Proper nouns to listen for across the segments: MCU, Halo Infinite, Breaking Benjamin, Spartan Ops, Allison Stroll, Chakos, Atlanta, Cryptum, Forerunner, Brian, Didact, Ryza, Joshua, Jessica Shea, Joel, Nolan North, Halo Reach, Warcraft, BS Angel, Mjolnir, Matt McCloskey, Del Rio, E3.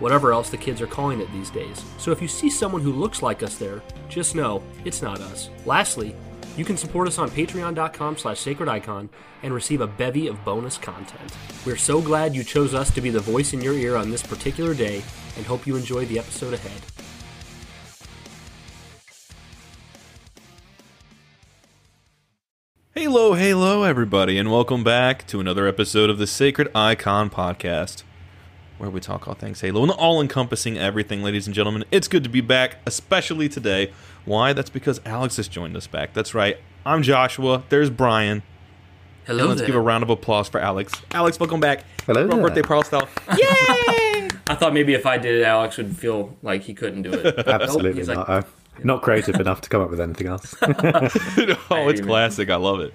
whatever else the kids are calling it these days. So if you see someone who looks like us there, just know it's not us. Lastly, you can support us on patreon.com/sacredicon and receive a bevy of bonus content. We're so glad you chose us to be the voice in your ear on this particular day and hope you enjoy the episode ahead. Hello, hello everybody, and welcome back to another episode of the Sacred Icon Podcast, where we talk all things Halo and all-encompassing everything, ladies and gentlemen. It's good to be back, especially today. Why? That's because Alex has joined us back. That's right. I'm Joshua. There's Brian. Hello and let's give a round of applause for Alex. Alex, welcome back. Hello there. Birthday party style. Yay! I thought maybe if I did it, Alex would feel like he couldn't do it. Absolutely not. Like, not creative enough to come up with anything else. No, it's classic. I love it.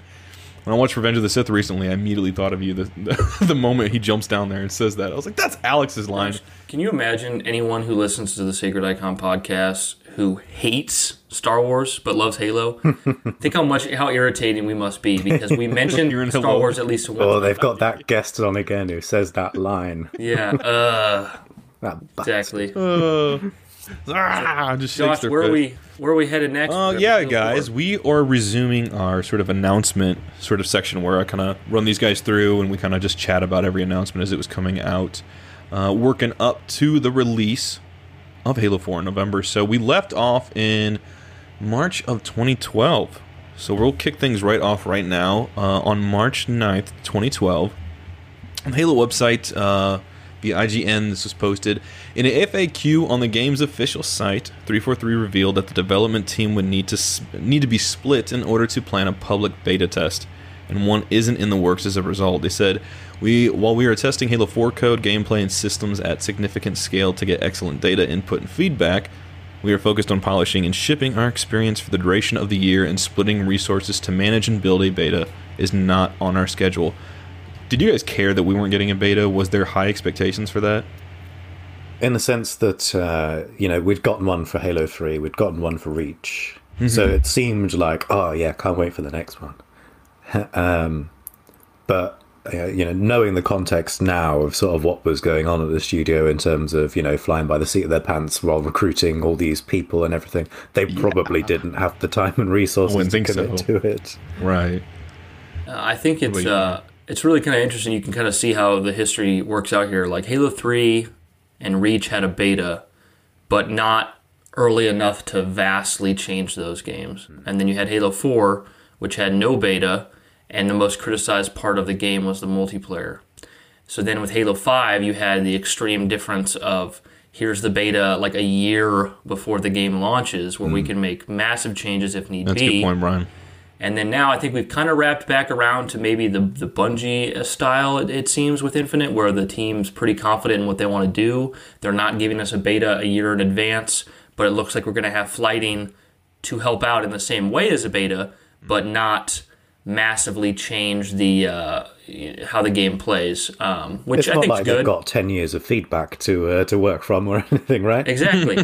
When I watched Revenge of the Sith recently, I immediately thought of you the moment he jumps down there and says that. I was like, that's Alex's line. Can you imagine anyone who listens to the Sacred Icon Podcast who hates Star Wars but loves Halo? Think how irritating we must be because we mentioned Star Wars at least once. Oh, they've got that guest on again who says that line. Yeah. Exactly. Just Josh, where are we headed next? Yeah, guys, we are resuming our sort of announcement sort of section where I kind of run these guys through and we kind of just chat about every announcement as it was coming out, working up to the release of Halo 4 in November. So we left off in March of 2012. So we'll kick things right off right now on March 9th, 2012. On the Halo website, the IGN, this was posted. In an FAQ on the game's official site, 343 revealed that the development team would need to be split in order to plan a public beta test, and one isn't in the works as a result. They said, while we are testing Halo 4 code, gameplay, and systems at significant scale to get excellent data input and feedback, we are focused on polishing and shipping our experience for the duration of the year, and splitting resources to manage and build a beta is not on our schedule. Did you guys care that we weren't getting a beta? Was there high expectations for that? In the sense that, we'd gotten one for Halo 3, we'd gotten one for Reach. Mm-hmm. So it seemed like, oh yeah, can't wait for the next one. But knowing the context now of sort of what was going on at the studio in terms of, flying by the seat of their pants while recruiting all these people and everything, they probably didn't have the time and resources to commit to it. Right. I think it's... It's really kind of interesting. You can kind of see how the history works out here. Like Halo 3 and Reach had a beta, but not early enough to vastly change those games. And then you had Halo 4, which had no beta, and the most criticized part of the game was the multiplayer. So then with Halo 5, you had the extreme difference of here's the beta like a year before the game launches where we can make massive changes if need be. That's a good point, Brian. And then now I think we've kind of wrapped back around to maybe the Bungie style, it seems, with Infinite, where the team's pretty confident in what they want to do. They're not giving us a beta a year in advance, but it looks like we're going to have flighting to help out in the same way as a beta, but not massively change the how the game plays, which I think is good. It's not like they've got 10 years of feedback to work from or anything, right? Exactly.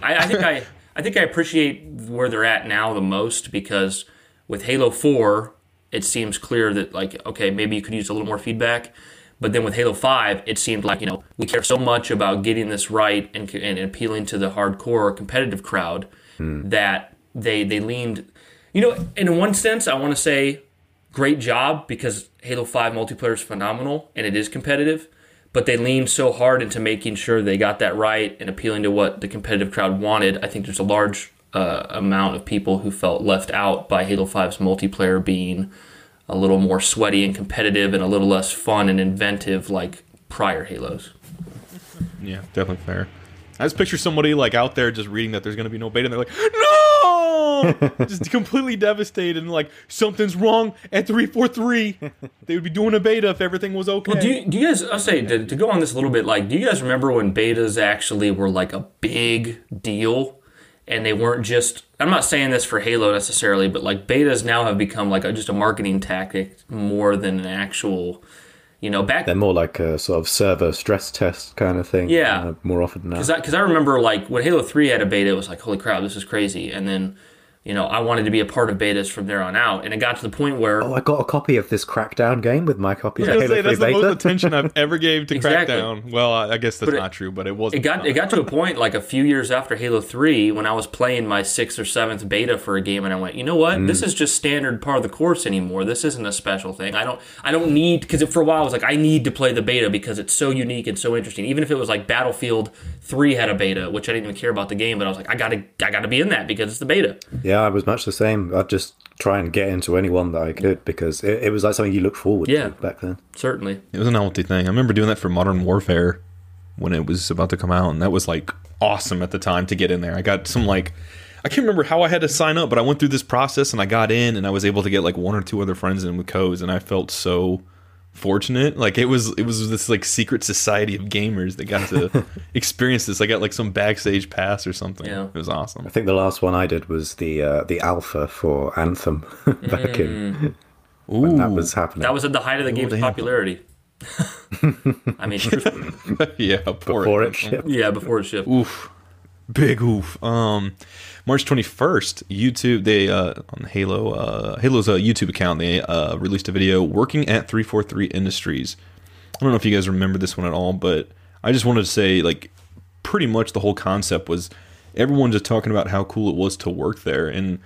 I think I appreciate where they're at now the most because... With Halo 4, it seems clear that, like, okay, maybe you could use a little more feedback. But then with Halo 5, it seemed like, we care so much about getting this right and appealing to the hardcore competitive crowd that they leaned... in one sense, I want to say great job because Halo 5 multiplayer is phenomenal and it is competitive. But they leaned so hard into making sure they got that right and appealing to what the competitive crowd wanted. I think there's a large... amount of people who felt left out by Halo 5's multiplayer being a little more sweaty and competitive and a little less fun and inventive like prior Halos. Yeah, definitely fair. I just picture somebody like out there just reading that there's going to be no beta and they're like, no! Just completely devastated and like, something's wrong at 343. They would be doing a beta if everything was okay. Well, do you guys, I'll say, to go on this a little bit, like, do you guys remember when betas actually were like a big deal? And they weren't just, I'm not saying this for Halo necessarily, but like betas now have become like just a marketing tactic more than an actual, you know, back. They're more like a sort of server stress test kind of thing. Yeah. More often now. Because I remember like when Halo 3 had a beta, it was like, holy crap, this is crazy. And then, you know, I wanted to be a part of betas from there on out. And it got to the point where... Oh, I got a copy of this Crackdown game with my copy of Halo 3 beta. That's the most attention I've ever gave to exactly. Crackdown. Well, I guess that's not true, but it wasn't. It got to a point like a few years after Halo 3 when I was playing my 6th or 7th beta for a game and I went, you know what? This is just standard part of the course anymore. This isn't a special thing. I don't need... Because for a while I was like, I need to play the beta because it's so unique and so interesting. Even if it was like Battlefield 3 had a beta, which I didn't even care about the game, but I was like, I gotta be in that because it's the beta. Yeah, I was much the same. I'd just try and get into anyone that I could because it was like something you looked forward to back then. Certainly. It was an healthy thing. I remember doing that for Modern Warfare when it was about to come out, and that was like awesome at the time to get in there. I got some like, I can't remember how I had to sign up, but I went through this process and I got in and I was able to get like one or two other friends in with codes, and I felt so fortunate. Like it was this like secret society of gamers that got to experience this. I got like some backstage pass or something. Yeah. It was awesome. I think the last one I did was the alpha for Anthem back in when that was happening. That was at the height of the game's popularity. I mean, yeah, before it shipped. Yeah, before it shipped. Oof, big oof. March 21st, YouTube, they on Halo, Halo's YouTube account, they released a video working at 343 Industries. I don't know if you guys remember this one at all, but I just wanted to say, like, pretty much the whole concept was everyone just talking about how cool it was to work there. And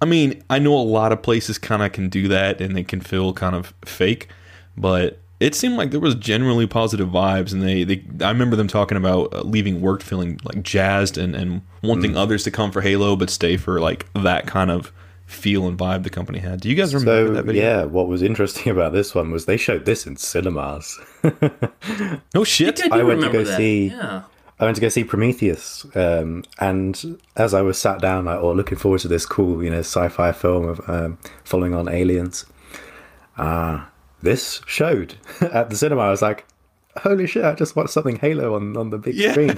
I mean, I know a lot of places kind of can do that and they can feel kind of fake, but it seemed like there was generally positive vibes, and I remember them talking about leaving work feeling like jazzed and wanting others to come for Halo but stay for like that kind of feel and vibe the company had. Do you guys remember that video? Yeah, what was interesting about this one was they showed this in cinemas. No shit. I went to go see Prometheus, and as I was sat down, like, looking forward to this cool, you know, sci-fi film of following on aliens, this showed at the cinema. I was like, holy shit, I just watched something Halo on the big screen.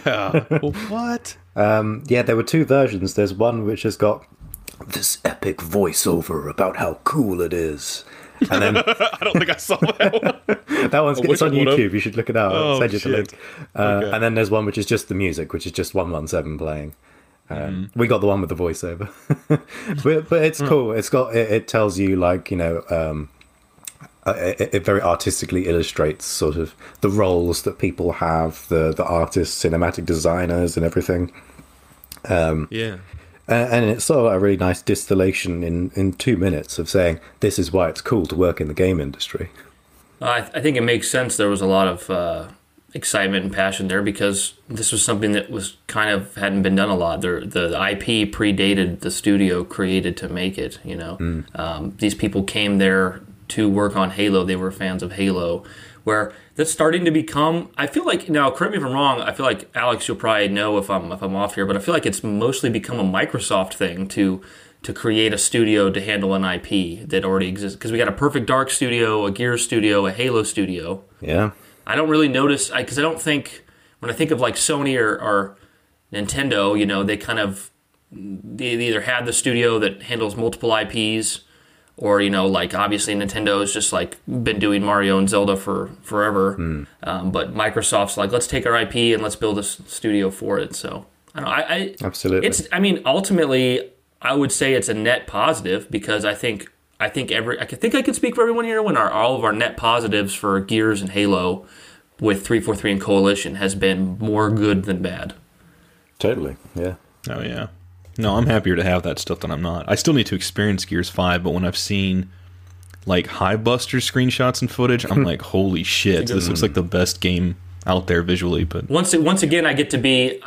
What? Yeah, there were two versions. There's one which has got this epic voiceover about how cool it is. And then I don't think I saw that one. That one's it's on YouTube. You should look it out. I'll send you the link. Okay. And then there's one which is just the music, which is just 117 playing. We got the one with the voiceover. but it's cool. It's got it tells you, like, you know, it very artistically illustrates sort of the roles that people have, the artists, cinematic designers, and everything. And it's sort of like a really nice distillation in 2 minutes of saying this is why it's cool to work in the game industry. I think it makes sense. There was a lot of excitement and passion there because this was something that was kind of hadn't been done a lot. The IP predated the studio created to make it. You know, these people came there to work on Halo. They were fans of Halo, where that's starting to become, I feel like, now correct me if I'm wrong, I feel like, Alex, you'll probably know if I'm off here, but I feel like it's mostly become a Microsoft thing to create a studio to handle an IP that already exists, because we got a Perfect Dark studio, a Gears studio, a Halo studio. Yeah. I don't really notice, because I don't think, when I think of like Sony or Nintendo, you know, they kind of, they either have the studio that handles multiple IPs, or, you know, like, obviously Nintendo's just, like, been doing Mario and Zelda for forever. But Microsoft's like, let's take our IP and let's build a studio for it. So, I don't know. Absolutely. Ultimately, I would say it's a net positive because I think I can speak for everyone here when all of our net positives for Gears and Halo with 343 and Coalition has been more good than bad. Totally, yeah. Oh, yeah. No, I'm happier to have that stuff than I'm not. I still need to experience Gears 5, but when I've seen, like, Highbuster screenshots and footage, I'm like, holy shit, this looks like the best game out there visually. But once again, I get to be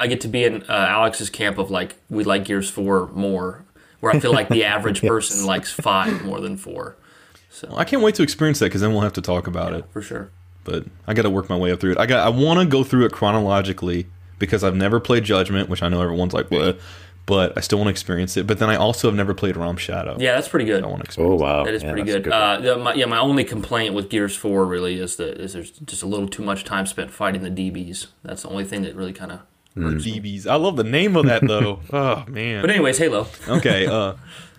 in Alex's camp of, like, we like Gears 4 more, where I feel like the average person likes 5 more than 4. So I can't wait to experience that, because then we'll have to talk about it. For sure. But I got to work my way up through it. I want to go through it chronologically, because I've never played Judgment, which I know everyone's like, what? But I still want to experience it. But then I also have never played Rom Shadow. Yeah, that's pretty good. I want to experience. Oh wow, that is pretty good. My only complaint with Gears 4 really is there's just a little too much time spent fighting the DBs. That's the only thing that really kind of hurts DBs. I love the name of that though. Oh man. But anyways, Halo. Okay.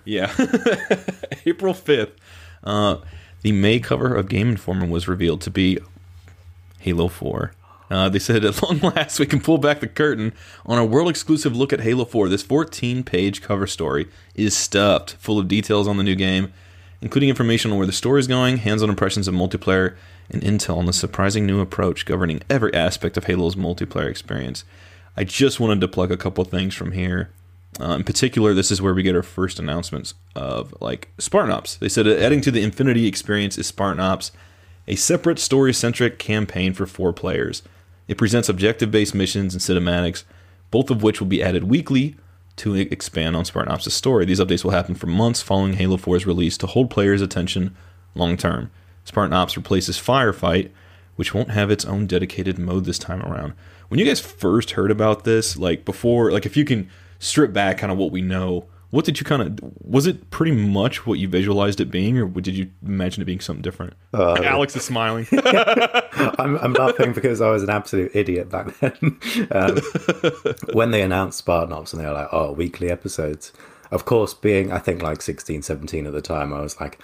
Yeah. April 5th, the May cover of Game Informer was revealed to be Halo 4. They said, at long last, we can pull back the curtain on a world-exclusive look at Halo 4. This 14-page cover story is stuffed, full of details on the new game, including information on where the story is going, hands-on impressions of multiplayer, and intel on the surprising new approach governing every aspect of Halo's multiplayer experience. I just wanted to plug a couple things from here. In particular, this is where we get our first announcements of, like, Spartan Ops. They said, adding to the Infinity experience is Spartan Ops, a separate story-centric campaign for 4 players. It presents objective-based missions and cinematics, both of which will be added weekly to expand on Spartan Ops' story. These updates will happen for months following Halo 4's release to hold players' attention long-term. Spartan Ops replaces Firefight, which won't have its own dedicated mode this time around. When you guys first heard about this, if you can strip back kind of what we know, what did you was it pretty much what you visualized it being, or did you imagine it being something different? Alex is smiling. I'm laughing because I was an absolute idiot back then. When they announced Spartan Ops and they were like, oh, weekly episodes. Of course, being, I think, like 16, 17 at the time, I was like,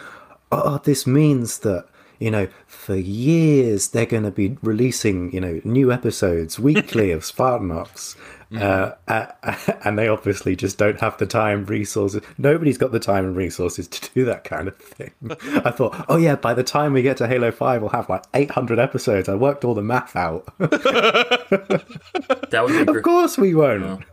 oh, this means that, you know, for years they're going to be releasing, you know, new episodes weekly of Spartan Ops. And they obviously just don't have the time, resources. Nobody's got the time and resources to do that kind of thing. I thought, oh yeah, by the time we get to Halo 5, we'll have like 800 episodes. I worked all the math out. That would be great. Of course we won't.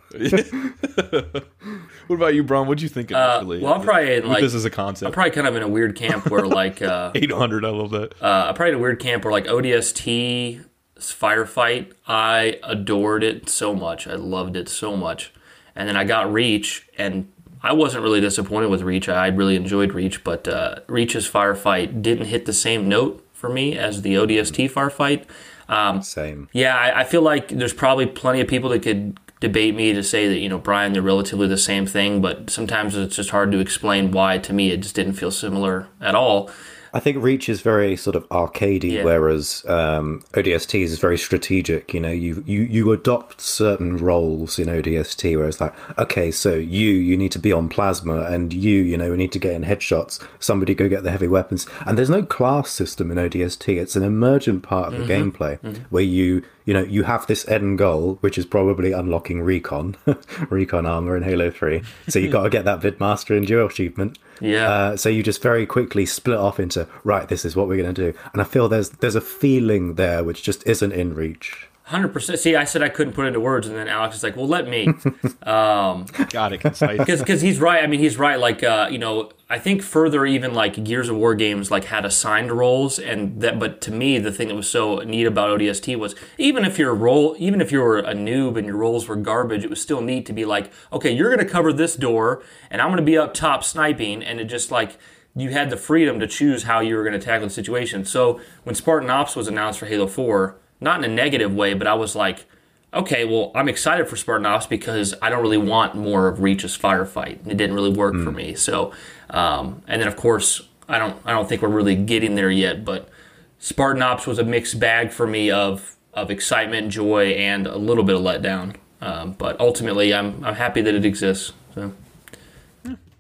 What about you, Bron? What do you think initially? Well, I'm probably in, like, this is a concept. I'm probably kind of in a weird camp where, like, 800. I love that. I'm probably in a weird camp where, like, ODST. Firefight, I adored it so much. I loved it so much. And then I got Reach, and I wasn't really disappointed with Reach. I really enjoyed Reach, but Reach's Firefight didn't hit the same note for me as the ODST Firefight. Same. Yeah, I feel like there's probably plenty of people that could debate me to say that, you know, Brian, they're relatively the same thing, but sometimes it's just hard to explain why, to me, it just didn't feel similar at all. I think Reach is very sort of arcadey, whereas ODST is very strategic. You know, you adopt certain roles in ODST, where it's like, okay, so you need to be on plasma, and you know, we need to get in headshots. Somebody go get the heavy weapons, and there's no class system in ODST. It's an emergent part of the gameplay where you know, you have this end goal, which is probably unlocking recon armor in Halo 3. So you got to get that Vidmaster and Duel achievement. Yeah. So you just very quickly split off into, right, this is what we're going to do. And I feel there's a feeling there which just isn't in Reach. 100%. See, I said I couldn't put it into words, and then Alex is like, well, let me. Got it, concise. Because he's right. I mean, he's right. Like, you know, I think further even, like, Gears of War games, like, had assigned roles, and that. But to me, the thing that was so neat about ODST was, even if you were a noob and your roles were garbage, it was still neat to be like, okay, you're going to cover this door, and I'm going to be up top sniping, and it just, like, you had the freedom to choose how you were going to tackle the situation. So when Spartan Ops was announced for Halo 4... not in a negative way, but I was like, okay, well, I'm excited for Spartan Ops because I don't really want more of Reach's Firefight. It didn't really work for me. So, and then, of course, I don't think we're really getting there yet, but Spartan Ops was a mixed bag for me of excitement, joy, and a little bit of letdown. But ultimately, I'm happy that it exists. So.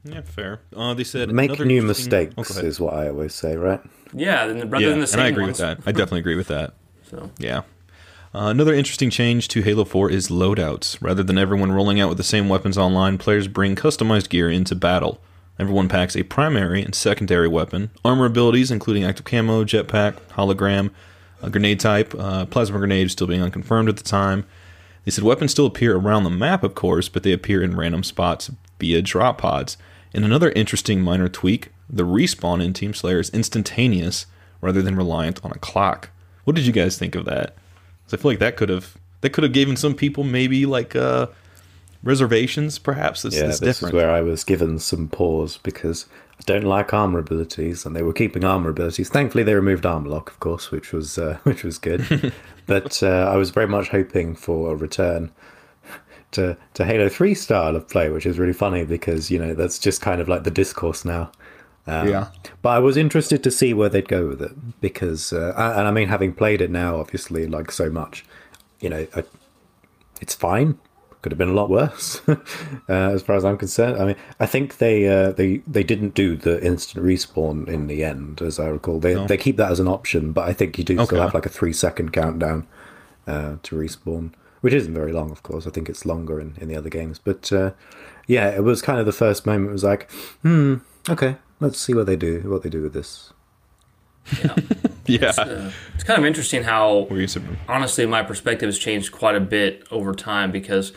Yeah, fair. They said make new mistakes is what I always say, right? Yeah, rather than the same and I agree ones. With that. I definitely agree with that. So. Yeah. Another interesting change to Halo 4 is loadouts. Rather than everyone rolling out with the same weapons online, players bring customized gear into battle. Everyone packs a primary and secondary weapon, armor abilities including active camo, jetpack, hologram, a grenade type, plasma grenade still being unconfirmed at the time. They said weapons still appear around the map, of course, but they appear in random spots via drop pods. And another interesting minor tweak, the respawn in Team Slayer is instantaneous rather than reliant on a clock. What did you guys think of that? Because I feel like that could have given some people maybe like reservations, perhaps. It's different. This is where I was given some pause because I don't like armor abilities, and they were keeping armor abilities. Thankfully, they removed armor lock, of course, which was good. But I was very much hoping for a return to Halo 3 style of play, which is really funny because, you know, that's just kind of like the discourse now. But I was interested to see where they'd go with it because, and I mean, having played it now, obviously, like so much, you know, it's fine. Could have been a lot worse, as far as I'm concerned. I mean, I think they didn't do the instant respawn in the end, as I recall. They keep that as an option, but I think you do still have like a 3-second countdown to respawn, which isn't very long, of course. I think it's longer in the other games. But yeah, it was kind of the first moment. It was like, okay. Let's see what they do with this. Yeah, it's kind of interesting how honestly my perspective has changed quite a bit over time because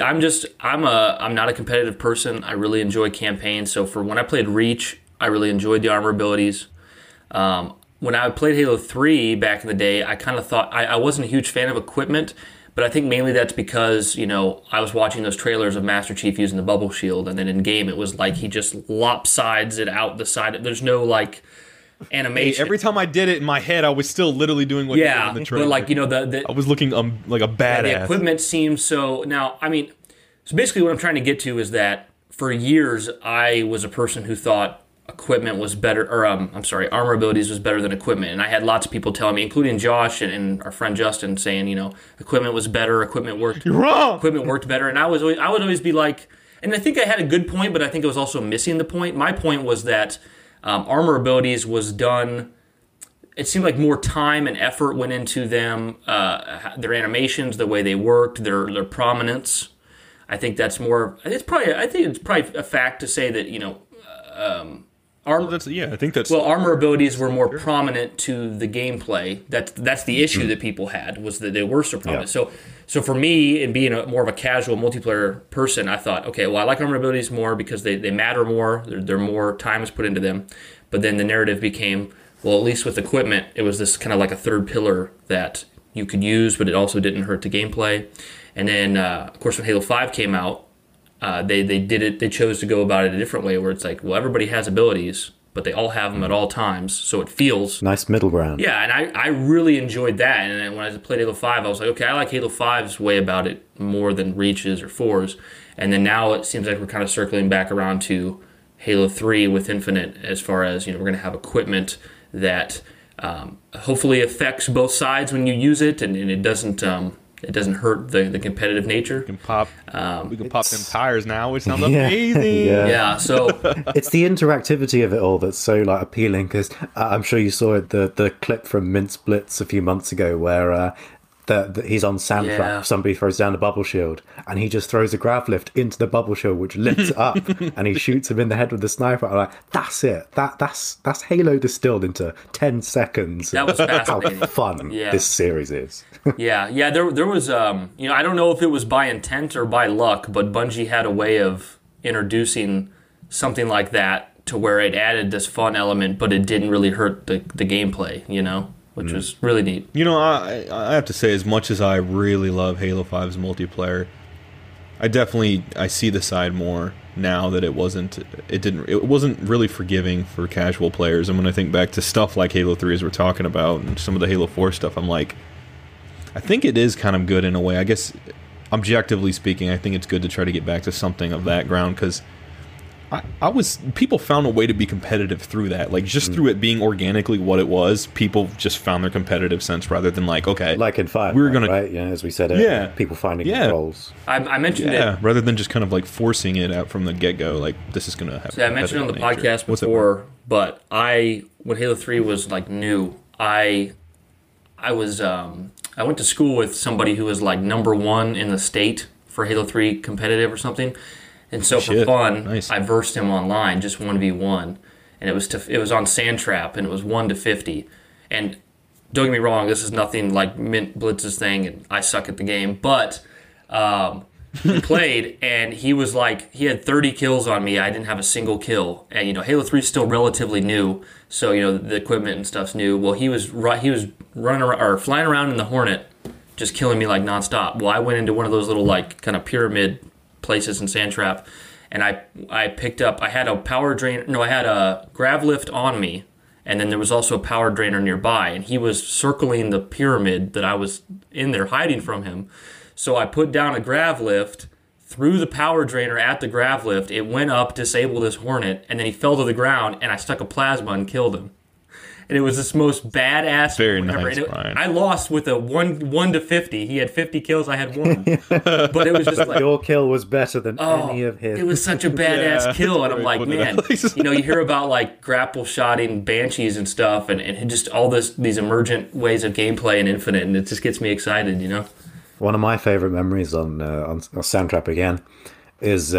I'm not a competitive person. I really enjoy campaigns. So for when I played Reach, I really enjoyed the armor abilities. When I played Halo 3 back in the day, I kind of thought I wasn't a huge fan of equipment. But I think mainly that's because, you know, I was watching those trailers of Master Chief using the bubble shield, and then in game it was like he just lopsides it out the side. There's no like animation. Every time I did it in my head, I was still literally doing what you did in the trailer. But like, you know, I was looking like a badass. The equipment seems so. Now, I mean, so basically what I'm trying to get to is that for years I was a person who thought equipment was better, or armor abilities was better than equipment. And I had lots of people telling me, including Josh and our friend Justin, saying, you know, equipment was better, equipment worked. You're wrong. Equipment worked better. And I would always be like, and I think I had a good point, but I think I was also missing the point. My point was that armor abilities was done. It seemed like more time and effort went into them, their animations, the way they worked, their prominence. I think that's more. I think it's probably a fact to say that, you know. Armor abilities were more prominent to the gameplay. That's the issue that people had, was that they were so prominent. Yeah. So for me, and being more of a casual multiplayer person, I thought, okay, well, I like armor abilities more because they matter more. They're more time is put into them. But then the narrative became, well, at least with equipment, it was this kind of like a third pillar that you could use, but it also didn't hurt the gameplay. And then, of course, when Halo 5 came out, they did it. They chose to go about it a different way, where it's like, well, everybody has abilities, but they all have them at all times, so it feels nice middle ground. Yeah, and I really enjoyed that. And then when I played Halo 5, I was like, okay, I like Halo 5's way about it more than Reach's or 4's. And then now it seems like we're kind of circling back around to Halo 3 with Infinite, as far as, you know, we're going to have equipment that hopefully affects both sides when you use it, and it doesn't. It doesn't hurt the competitive nature. We can pop them tires now, which sounds amazing. Yeah, so it's the interactivity of it all that's so like appealing. Because I'm sure you saw the clip from Mince Blitz a few months ago where he's on Sandtrap. Yeah. Somebody throws down a bubble shield, and he just throws a grav lift into the bubble shield, which lifts it up, and he shoots him in the head with the sniper. I'm like, that's it. That's Halo distilled into 10 seconds. That was fascinating. How fun this series is. yeah. There was you know, I don't know if it was by intent or by luck, but Bungie had a way of introducing something like that to where it added this fun element, but it didn't really hurt the gameplay. You know. Which was really neat. You know, I have to say, as much as I really love Halo 5's multiplayer, I see the side more now that it wasn't really forgiving for casual players. And when I think back to stuff like Halo 3 as we're talking about and some of the Halo 4 stuff, I'm like, I think it is kind of good in a way. I guess objectively speaking, I think it's good to try to get back to something of that ground, because people found a way to be competitive through that, like just through it being organically what it was. People just found their competitive sense rather than like, okay, like in 5, we're gonna, right? Yeah, as we said, people finding roles. I mentioned that rather than just kind of like forcing it out from the get go, like this is gonna happen. I mentioned on the podcast before, but when Halo 3 was like new, I went to school with somebody who was like number 1 in the state for Halo 3 competitive or something. And so for fun, nice. I versed him online, just 1v1, and it was on Sandtrap, and it was 1-50. And don't get me wrong, this is nothing like Mint Blitz's thing, and I suck at the game. But he played, and he was like, he had 30 kills on me. I didn't have a single kill. And you know, Halo 3 is still relatively new, so you know the equipment and stuff's new. Well, he was running around, or flying around in the Hornet, just killing me like nonstop. Well, I went into one of those little like kind of pyramid places in Sandtrap, and I picked up, I had a power drain, no, I had a grav lift on me, and then there was also a power drainer nearby, and he was circling the pyramid that I was in there hiding from him. So I put down a grav lift, threw the power drainer at the grav lift, it went up, disabled this hornet, and then he fell to the ground, and I stuck a plasma and killed him. And it was this most badass. Very nice, Brian. I lost with a 1 to 50. He had 50 kills. I had 1. But it was just like... Your kill was better than any of his. It was such a badass kill. And I'm like, man, you know, you hear about like grapple shotting banshees and stuff and just all this these emergent ways of gameplay in Infinite. And it just gets me excited, you know? One of my favorite memories on Sandtrap again is...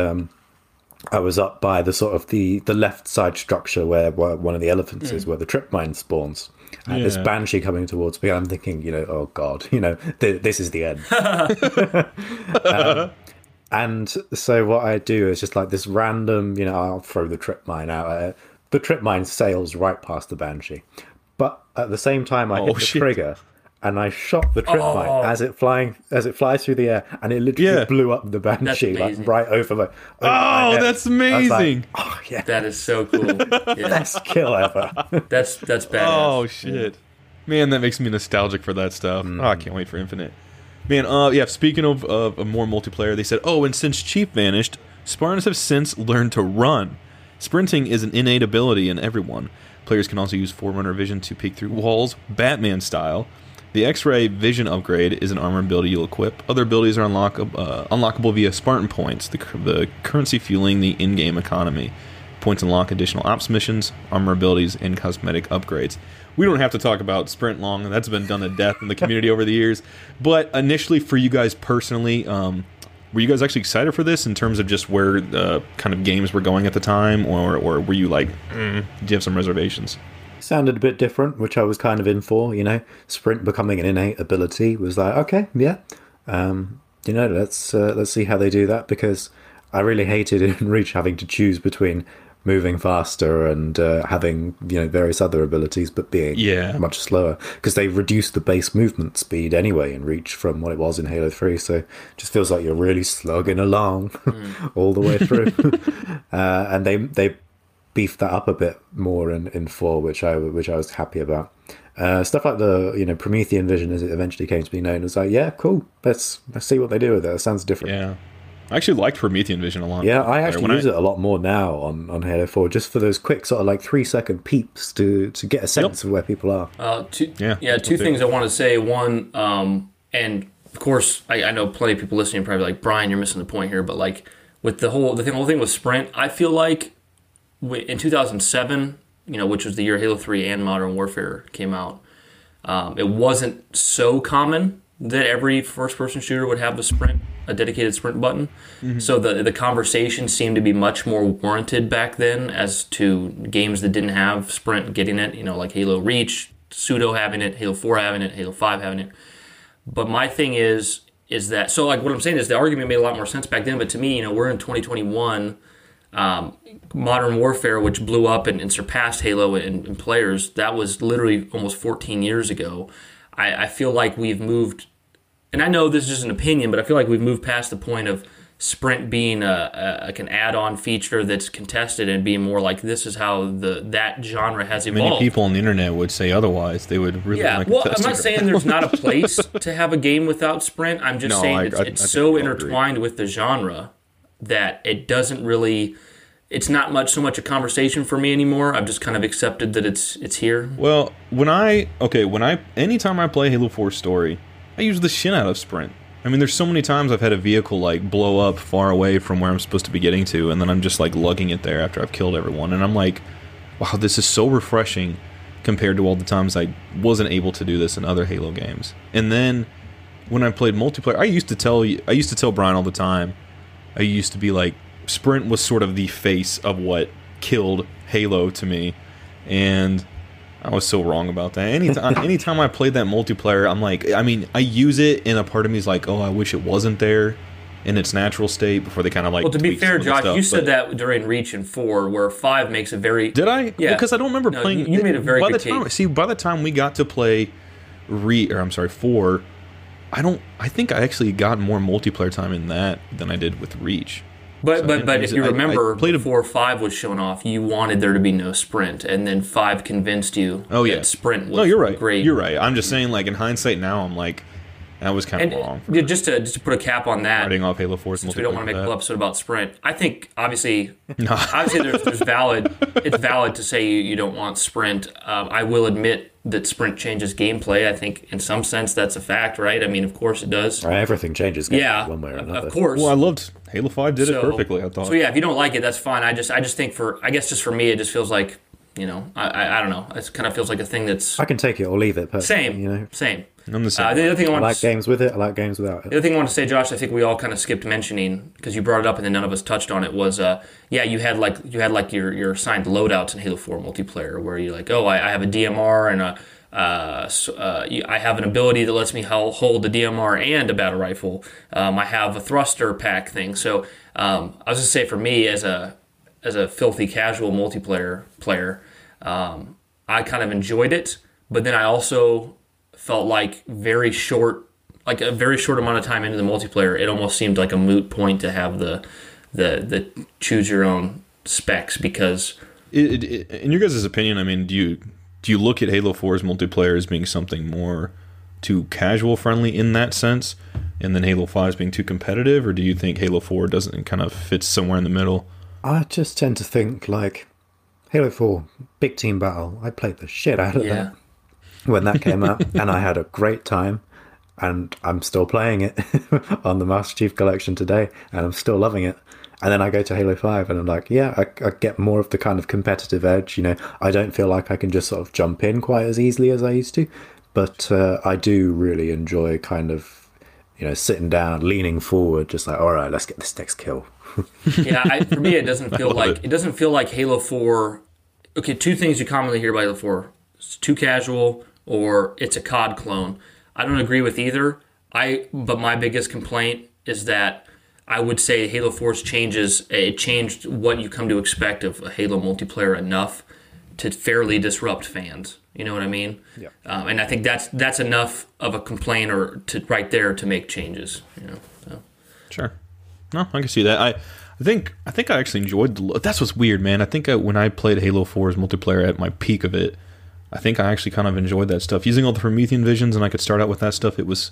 I was up by the sort of the left side structure where one of the elephants is, where the trip mine spawns. And this banshee coming towards me, I'm thinking, you know, oh God, you know, this is the end. And so what I do is just like this random, you know, I'll throw the trip mine out at it. The trip mine sails right past the banshee. But at the same time, I hit the trigger. And I shot the trip mine as it flies through the air, and it literally blew up the banshee like right over my. That's amazing! Like, that is so cool. Best kill ever. That's badass. Oh shit, man, that makes me nostalgic for that stuff. Oh, I can't wait for Infinite, man. Speaking of more multiplayer, they said, and since Chief vanished, Spartans have since learned to run. Sprinting is an innate ability in everyone. Players can also use Forerunner vision to peek through walls, Batman style. The X-Ray Vision upgrade is an armor ability you'll equip. Other abilities are unlockable via Spartan points, the currency fueling the in-game economy. Points unlock additional ops missions, armor abilities, and cosmetic upgrades. We don't have to talk about sprint long. That's been done to death in the community over the years. But initially, for you guys personally, were you guys actually excited for this in terms of just where the kind of games were going at the time? Or were you like, do you have some reservations? Sounded a bit different, which I was kind of in for, you know. Sprint becoming an innate ability was like, okay, yeah, you know, let's see how they do that, because I really hated in Reach having to choose between moving faster and having, you know, various other abilities, but being much slower, because they reduced the base movement speed anyway in Reach from what it was in Halo 3, so it just feels like you're really slugging along all the way through. And they beefed that up a bit more in 4, which I was happy about. Stuff like the, you know, Promethean Vision, as it eventually came to be known, was like, yeah, cool. Let's see what they do with it. It sounds different. Yeah, I actually liked Promethean Vision a lot. Yeah, I actually use it a lot more now on Halo 4, just for those quick sort of like 3-second peeps to get a sense of where people are. Two things I want to say. One, and of course I know plenty of people listening probably like, Brian, you're missing the point here, but like with the whole thing with Sprint, I feel like in 2007, you know, which was the year Halo 3 and Modern Warfare came out, it wasn't so common that every first-person shooter would have a dedicated sprint button. Mm-hmm. So the conversation seemed to be much more warranted back then as to games that didn't have sprint getting it, you know, like Halo Reach, pseudo having it, Halo 4 having it, Halo 5 having it. But my thing is that, so like what I'm saying is the argument made a lot more sense back then, but to me, you know, we're in 2021, Modern Warfare, which blew up and surpassed Halo in players, that was literally almost 14 years ago. I feel like we've moved, and I know this is just an opinion, but I feel like we've moved past the point of sprint being an add-on feature that's contested and being more like, this is how that genre has evolved. Many people on the internet would say otherwise. They would really want to contest it. I'm not saying there's not a place to have a game without sprint. I'm just saying it's so intertwined with the genre that it doesn't really... It's not so much a conversation for me anymore. I've just kind of accepted that it's here. Well, anytime I play Halo 4 story, I use the shit out of sprint. I mean, there's so many times I've had a vehicle like blow up far away from where I'm supposed to be getting to, and then I'm just like lugging it there after I've killed everyone, and I'm like, wow, this is so refreshing compared to all the times I wasn't able to do this in other Halo games. And then when I played multiplayer, I used to tell Brian all the time, I used to be like, sprint was sort of the face of what killed Halo to me, and I was so wrong about that. Anytime I played that multiplayer, I'm like, I mean, I use it, and a part of me is like, oh, I wish it wasn't there in its natural state before they kind of like... Well, to be fair, Josh, you said that during Reach and 4, where 5 makes a very... Did I? Yeah. Because I don't remember playing... You made a very good case. By the time we got to play 4, I think I actually got more multiplayer time in that than I did with Reach. But if you remember, before 5 was shown off, you wanted there to be no sprint, and then 5 convinced you that sprint was great. You're right. I'm just saying, like, in hindsight now, I'm like, that was kind of wrong. Just to put a cap on that, starting off Halo 4, since we don't want to make a whole episode about sprint, I think obviously it's valid to say you don't want sprint. I will admit that sprint changes gameplay. I think in some sense that's a fact, right? I mean, of course it does. Right, everything changes gameplay one way or another. Of course. Well, I loved Halo 5 did it perfectly, I thought. So yeah, if you don't like it, that's fine. I just think just for me, it just feels like, I don't know. It kind of feels like a thing that's... I can take it or leave it. Same. I'm the same. I like games with it. I like games without it. The other thing I want to say, Josh, I think we all kind of skipped mentioning, because you brought it up and then none of us touched on it, was you had your assigned loadouts in Halo 4 multiplayer, where you're like, I have a DMR and I have an ability that lets me hold the DMR and a battle rifle. I have a thruster pack thing. So I was just say, for me as a filthy casual multiplayer player, I kind of enjoyed it, but then I also felt like a very short amount of time into the multiplayer, it almost seemed like a moot point to have the choose your own specs, because it, in your guys' opinion, I mean, do you look at Halo 4's multiplayer as being something more too casual friendly in that sense, and then Halo 5's being too competitive, or do you think Halo 4 doesn't kind of fit somewhere in the middle? I just tend to think, like, Halo 4, big team battle. I played the shit out of that when that came out, and I had a great time, and I'm still playing it on the Master Chief Collection today, and I'm still loving it. And then I go to Halo 5, and I'm like, I get more of the kind of competitive edge. I don't feel like I can just sort of jump in quite as easily as I used to, but I do really enjoy kind of, sitting down, leaning forward, just like, all right, let's get this next kill. For me, it doesn't feel like Halo 4. Okay, two things you commonly hear about Halo 4: it's too casual, or it's a COD clone. I don't agree with either. But my biggest complaint is that I would say Halo 4's changed what you come to expect of a Halo multiplayer enough to fairly disrupt fans. You know what I mean? Yeah. And I think that's enough of a complaint right there to make changes. Sure. No, I can see that. I think I actually enjoyed that's what's weird, man. I think when I played Halo 4's multiplayer at my peak of it, I think I actually kind of enjoyed that stuff. Using all the Promethean visions, and I could start out with that stuff, it was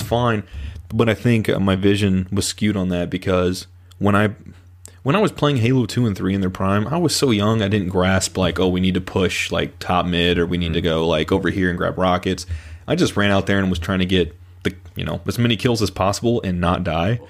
fine. But I think my vision was skewed on that, because when I was playing Halo 2 and 3 in their prime, I was so young, I didn't grasp, like, we need to push, like, top mid, or we need to go, like, over here and grab rockets. I just ran out there and was trying to get the as many kills as possible and not die.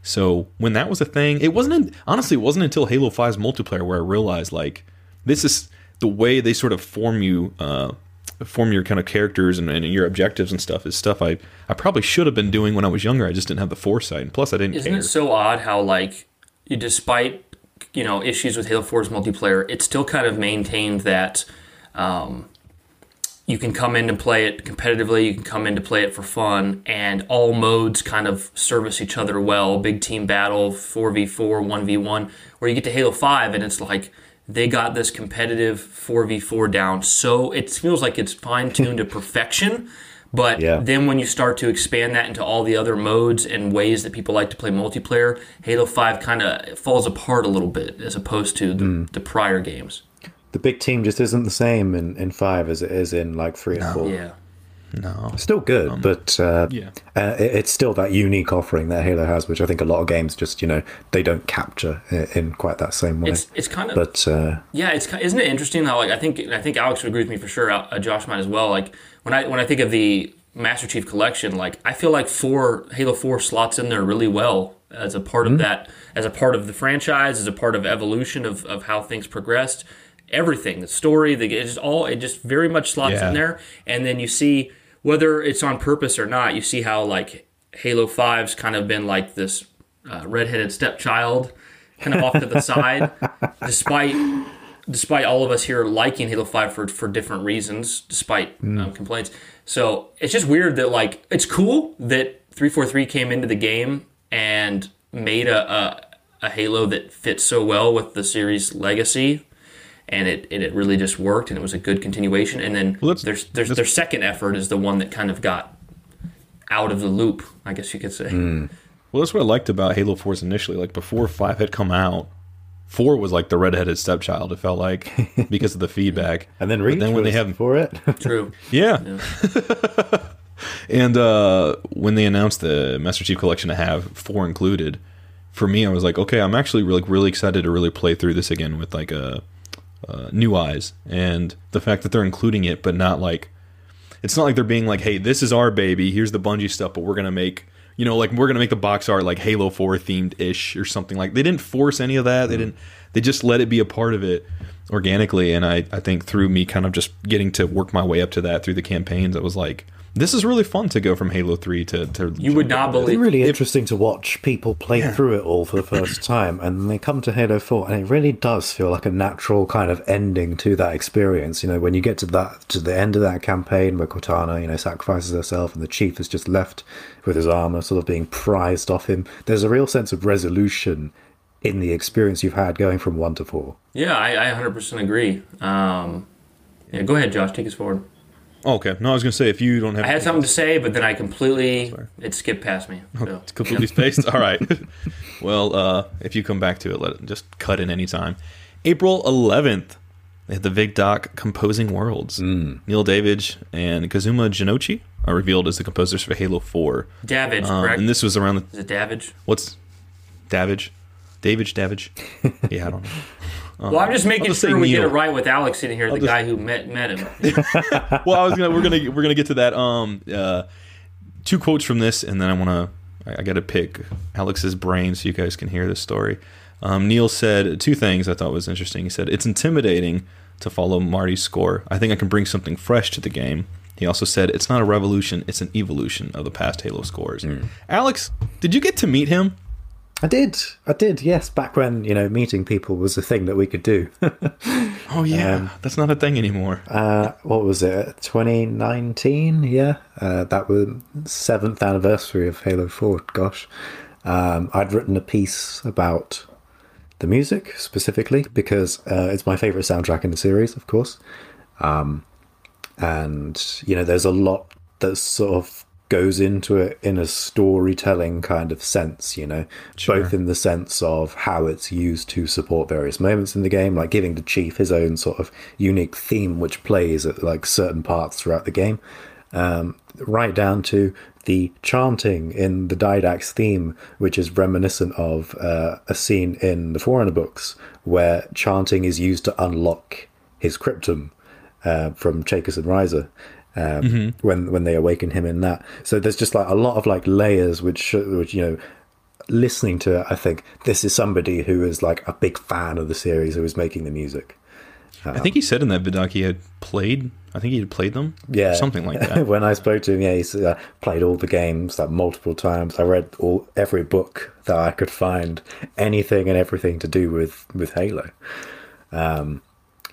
So when that was a thing, it wasn't until Halo 5's multiplayer where I realized, like, this is the way they sort of form your kind of characters and your objectives and stuff, is stuff I probably should have been doing when I was younger. I just didn't have the foresight, and plus I didn't care. Isn't it so odd how, like, despite issues with Halo 4's multiplayer, it still kind of maintained that you can come in and play it competitively, you can come in to play it for fun, and all modes kind of service each other well. Big team battle, 4v4, 1v1, where you get to Halo 5, and it's like they got this competitive 4v4 down. So it feels like it's fine-tuned to perfection, but then when you start to expand that into all the other modes and ways that people like to play multiplayer, Halo 5 kind of falls apart a little bit as opposed to the prior games. The big team just isn't the same in 5 as it is in, like, 3 and 4. Yeah. No. Still good, but it's still that unique offering that Halo has, which I think a lot of games just, they don't capture in quite that same way. It's kind of... But, isn't it interesting how, like, I think Alex would agree with me for sure, Josh might as well, like, when I think of the Master Chief Collection, like, I feel like Halo 4 slots in there really well as a part of that, as a part of the franchise, as a part of evolution of how things progressed. Everything, the story, it just very much slots in there. And then you see, whether it's on purpose or not, you see how, like, Halo 5's kind of been like this redheaded stepchild, kind of off to the side, despite all of us here liking Halo 5 for different reasons, despite complaints. So it's just weird that, like, it's cool that 343 came into the game and made a Halo that fits so well with the series' legacy. And it really just worked, and it was a good continuation. And then their second effort is the one that kind of got out of the loop, I guess you could say. Mm. Well, that's what I liked about Halo 4's initially. Like, before 5 had come out, 4 was like the redheaded stepchild, it felt like, because of the feedback. And then Reach was for it. True. Yeah. And when they announced the Master Chief Collection to have 4 included, for me, I was like, okay, I'm actually really excited to really play through this again with like new eyes. And the fact that they're including it, but not like, it's not like they're being like, hey, this is our baby, here's the Bungie stuff, but we're going to make, you know, like, we're going to make the box art like Halo 4 themed-ish or something. Like, they didn't force any of that. Mm-hmm. They just let it be a part of it organically. And I think through me kind of just getting to work my way up to that through the campaigns, I was like, this is really fun to go from Halo 3 to you would not believe. It's really interesting to watch people play through it all for the first time, and then they come to Halo 4, and it really does feel like a natural kind of ending to that experience. You know, when you get to the end of that campaign where Cortana, you know, sacrifices herself, and the Chief is just left with his armor sort of being prized off him. There's a real sense of resolution in the experience you've had going from 1 to 4. Yeah, I 100% agree. Yeah, go ahead, Josh. Take us forward. Oh, okay. No, I was going to say, if you don't have... I had something to say, but then I completely... Sorry. It skipped past me. So. It's completely spaced? All right. Well, if you come back to it, just cut in any time. April 11th, they had the Vig Doc Composing Worlds. Mm. Neil Davidge and Kazuma Jinochi are revealed as the composers for Halo 4. Davidge, correct? And this was around the... Is it Davidge? What's... Davidge? Davidge? Yeah, I don't know. Well, I'm just making sure we get it right with Alex in here, guy who met him. Well, we're gonna get to that. Two quotes from this, and then I gotta pick Alex's brain so you guys can hear this story. Neil said two things I thought was interesting. He said, "It's intimidating to follow Marty's score. I think I can bring something fresh to the game." He also said, "It's not a revolution; it's an evolution of the past Halo scores." Mm. Alex, did you get to meet him? I did, yes, back when, you know, meeting people was a thing that we could do. Oh, yeah, that's not a thing anymore. What was it, 2019, yeah? That was the 7th anniversary of Halo 4, gosh. I'd written a piece about the music, specifically, because it's my favourite soundtrack in the series, of course. And, you know, there's a lot that's sort of goes into it in a storytelling kind of sense, you know, sure. Both in the sense of how it's used to support various moments in the game, like giving the Chief his own sort of unique theme, which plays at like certain parts throughout the game, right down to the chanting in the Didact's theme, which is reminiscent of a scene in the Forerunner books where chanting is used to unlock his Cryptum from Chakos and Ryza. Mm-hmm. When they awaken him in that, so there's just like a lot of like layers which you know, listening to it, I think this is somebody who is like a big fan of the series who is making the music. I think he said in that Vidoc he had played them, yeah, something like that. When I spoke to him, yeah, he said, played all the games like multiple times. I read every book that I could find, anything and everything to do with Halo.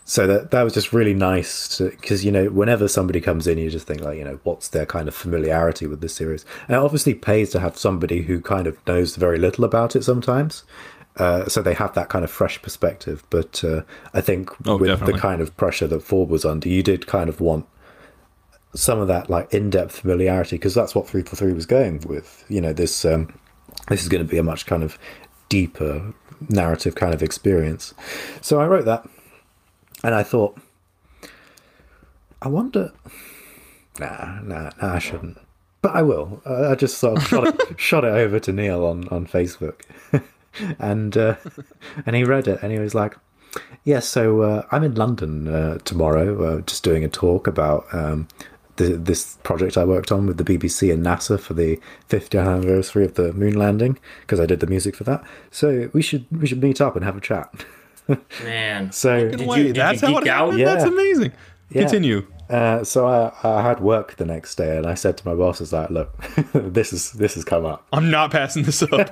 So that was just really nice, because, you know, whenever somebody comes in, you just think, like, you know, what's their kind of familiarity with this series? And it obviously pays to have somebody who kind of knows very little about it sometimes. So they have that kind of fresh perspective. But I think with definitely. The kind of pressure that Ford was under, you did kind of want some of that, like, in-depth familiarity, because that's what 343 was going with. You know, this is going to be a much kind of deeper narrative kind of experience. So I wrote that. And I thought, I wonder... Nah, I shouldn't. But I will. I just sort of shot it over to Neil on Facebook. And he read it, and he was like, yeah, so I'm in London tomorrow, just doing a talk about this project I worked on with the BBC and NASA for the 50th anniversary of the moon landing, because I did the music for that. So we should meet up and have a chat. Man, so that's how it happened? Yeah. That's amazing. Yeah. Continue. So I had work the next day, and I said to my boss, "Is like, look, this has come up. I'm not passing this up."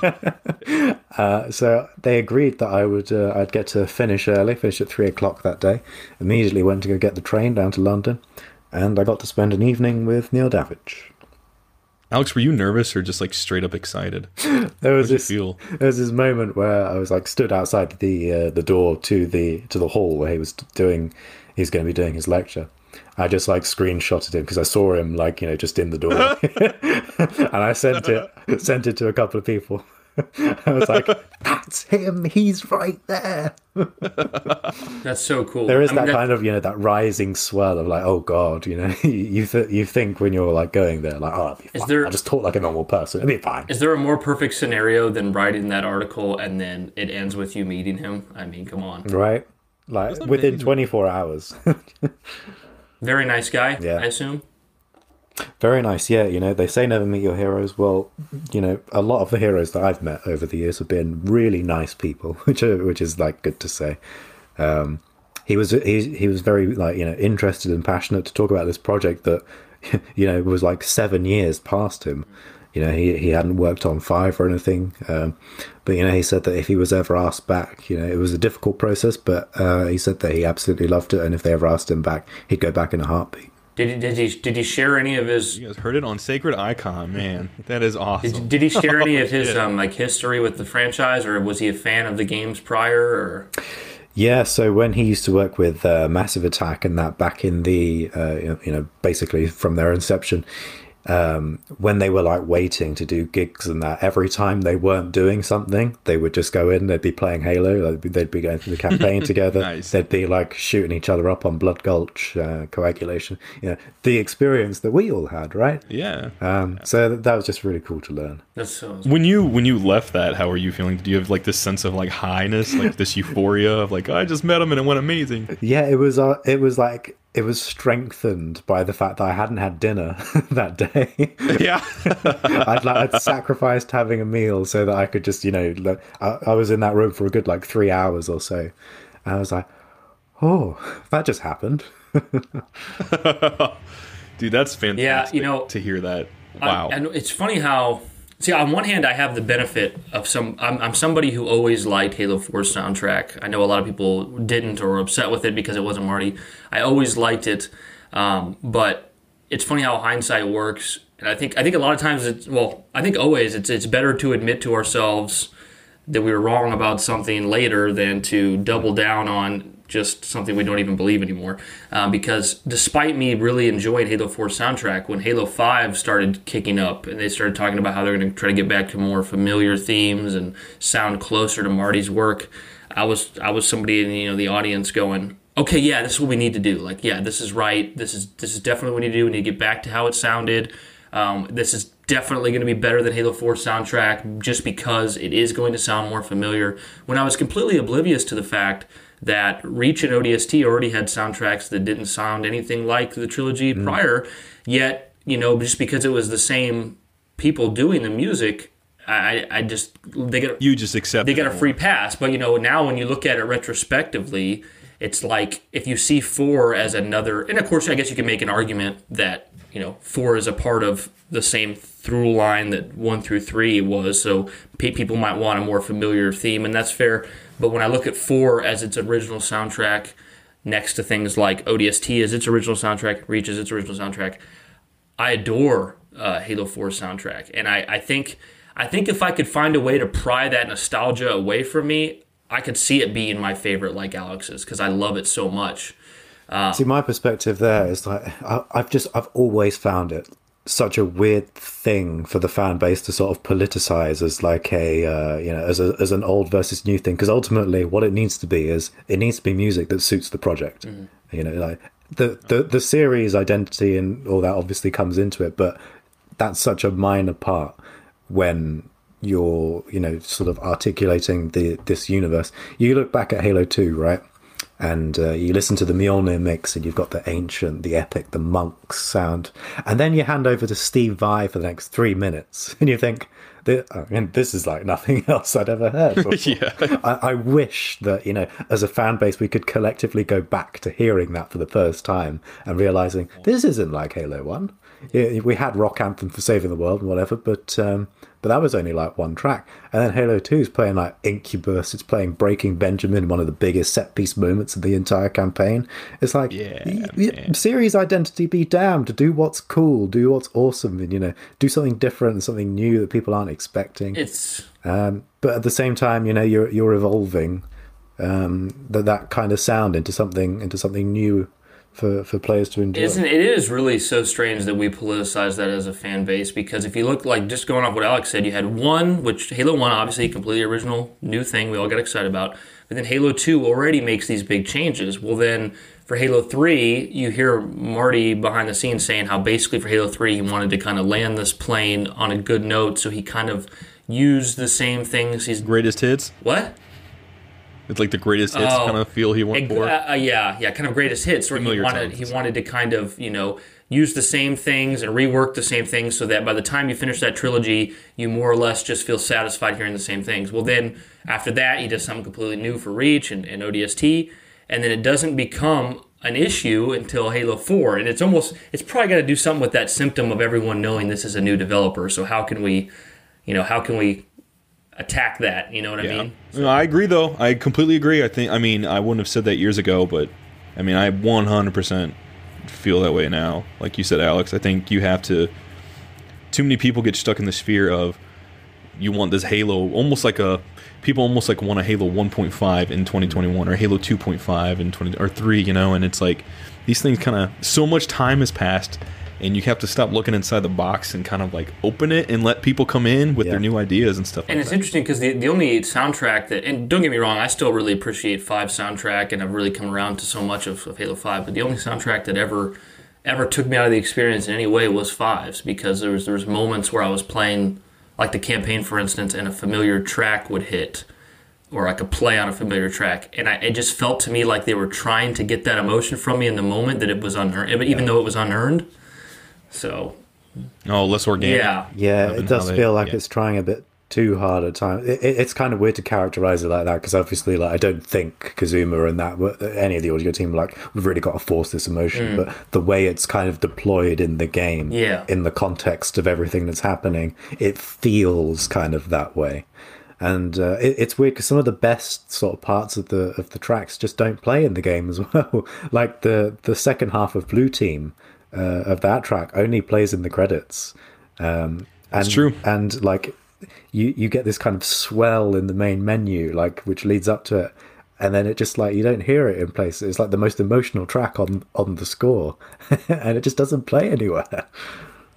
So they agreed that I would I'd get to finish early, finish at 3:00 that day. Immediately went to go get the train down to London, and I got to spend an evening with Neil Davidge. Alex, were you nervous or just like straight up excited? There was this moment where I was like stood outside the door to the hall where he's going to be doing his lecture. I just like screenshotted him because I saw him like, you know, just in the door. And I sent it to a couple of people. I was like, that's him, he's right there. That's so cool. There is that kind of, you know, that rising swirl of like, oh god, you know, you think when you're like going there, like, oh, that'd be fine. I'll just talk like a normal person, it'll be fine. Is there a more perfect scenario than writing that article and then it ends with you meeting him? I mean, come on. Right? Like within 24 hours. Very nice guy, yeah. I assume. Very nice, yeah. You know, they say never meet your heroes. Well, you know, a lot of the heroes that I've met over the years have been really nice people, which is like good to say. He was very, like, you know, interested and passionate to talk about this project that, you know, was like 7 years past him. You know, he hadn't worked on 5 or anything, but you know, he said that if he was ever asked back, you know, it was a difficult process, but he said that he absolutely loved it, and if they ever asked him back, he'd go back in a heartbeat. Did he share any of his? You guys heard it on Sacred Icon, man. That is awesome. Did he share any of his like history with the franchise, or was he a fan of the games prior? Or? Yeah, so when he used to work with Massive Attack and that back in the you know, basically from their inception, when they were like waiting to do gigs and that, every time they weren't doing something, they would just go in, they'd be playing Halo, they'd be going through the campaign together. Nice. They'd be like shooting each other up on Blood Gulch, Coagulation, you know, the experience that we all had, right? Yeah. So that was just really cool to learn. When you left that, how were you feeling? Did you have like this sense of like highness, like this euphoria of like, oh, I just met him and it went amazing? Yeah, it was strengthened by the fact that I hadn't had dinner that day. Yeah. I'd sacrificed having a meal so that I could just, you know, look, I was in that room for a good like 3 hours or so. And I was like, oh, that just happened. Dude, that's fantastic. Yeah, you know, to hear that. Wow. And it's funny how, see, on one hand, I have the benefit of I'm somebody who always liked Halo 4's soundtrack. I know a lot of people didn't or were upset with it because it wasn't Marty. I always liked it, but it's funny how hindsight works. And I think a lot of times it's better to admit to ourselves that we were wrong about something later than to double down on just something we don't even believe anymore. Because despite me really enjoying Halo 4 soundtrack, when Halo 5 started kicking up and they started talking about how they're going to try to get back to more familiar themes and sound closer to Marty's work, I was somebody in, you know, the audience going, okay, yeah, this is what we need to do. Like, yeah, this is right. This is definitely what we need to do. We need to get back to how it sounded. This is definitely going to be better than Halo 4 soundtrack just because it is going to sound more familiar. When I was completely oblivious to the fact that Reach and ODST already had soundtracks that didn't sound anything like the trilogy prior, yet, you know, just because it was the same people doing the music, they got a free pass. But, you know, now when you look at it retrospectively, it's like if you see 4 as another, and of course, I guess you can make an argument that, you know, 4 is a part of the same through line that 1 through 3 was, so people might want a more familiar theme, and that's fair. But when I look at 4 as its original soundtrack, next to things like ODST as its original soundtrack, Reach as its original soundtrack, I adore Halo 4's soundtrack. And I think if I could find a way to pry that nostalgia away from me, I could see it being my favorite, like Alex's, because I love it so much. See, my perspective there is like, I've always found it such a weird thing for the fan base to sort of politicize as like a you know, as an old versus new thing, because ultimately what it needs to be is it needs to be music that suits the project. You know, like the series identity and all that obviously comes into it, but that's such a minor part when you're, you know, sort of articulating this universe. You look back at Halo 2, right? And you listen to the Mjolnir mix, and you've got the ancient, the epic, the monk sound. And then you hand over to Steve Vai for the next 3 minutes. And you think, this is like nothing else I'd ever heard. Yeah. I wish that, you know, as a fan base, we could collectively go back to hearing that for the first time and realizing this isn't like Halo 1. We had Rock Anthem for Saving the World and whatever, but that was only like one track. And then Halo 2 is playing like Incubus, it's playing Breaking Benjamin, one of the biggest set piece moments of the entire campaign. It's like, series identity be damned. Do what's cool, do what's awesome, and, you know, do something different and something new that people aren't expecting. It's but at the same time, you know, you're evolving that kind of sound into something new for players to enjoy. It is really so strange that we politicize that as a fan base, because if you look, like, just going off what Alex said, you had Halo 1, obviously, completely original, new thing we all got excited about. But then Halo 2 already makes these big changes. Well, then for Halo 3, you hear Marty behind the scenes saying how basically for Halo 3 he wanted to kind of land this plane on a good note, so he kind of used the same things he's... Greatest hits? What? It's like the greatest hits kind of feel he went for. Yeah, kind of greatest hits. Where he wanted to kind of, you know, use the same things and rework the same things so that by the time you finish that trilogy, you more or less just feel satisfied hearing the same things. Well, then after that, he does something completely new for Reach and ODST, and then it doesn't become an issue until Halo 4. And it's probably got to do something with that symptom of everyone knowing this is a new developer. So how can we attack that, you know what I mean? So. No, I agree, though. I completely agree. I wouldn't have said that years ago, but I mean, I 100% feel that way now. Like you said, Alex, I think you have to... Too many people get stuck in the sphere of you want this Halo, people want a Halo 1.5 in 2021 or Halo 2.5 in 20 or 3, you know, and it's like these things kind of... So much time has passed, and you have to stop looking inside the box and kind of like open it and let people come in with their new ideas and stuff like that. And it's interesting because the only soundtrack that, and don't get me wrong, I still really appreciate 5 soundtrack, and I've really come around to so much of Halo 5, but the only soundtrack that ever took me out of the experience in any way was 5's, because there was moments where I was playing like the campaign, for instance, and a familiar track would hit, or I could play on a familiar track, and it just felt to me like they were trying to get that emotion from me in the moment, that it was unearned, even though it was unearned. So, less organic. Yeah, it does feel like it's trying a bit too hard at times. It's kind of weird to characterize it like that, because obviously, like, I don't think Kazuma and that any of the audio team, like, we've really got to force this emotion. But the way it's kind of deployed in the game, in the context of everything that's happening, it feels kind of that way. And it's weird because some of the best sort of parts of the tracks just don't play in the game as well. Like the second half of Blue Team. Of that track only plays in the credits. That's true. And like you get this kind of swell in the main menu, like, which leads up to it, and then it just, like, you don't hear it in places. It's like the most emotional track on the score, and it just doesn't play anywhere.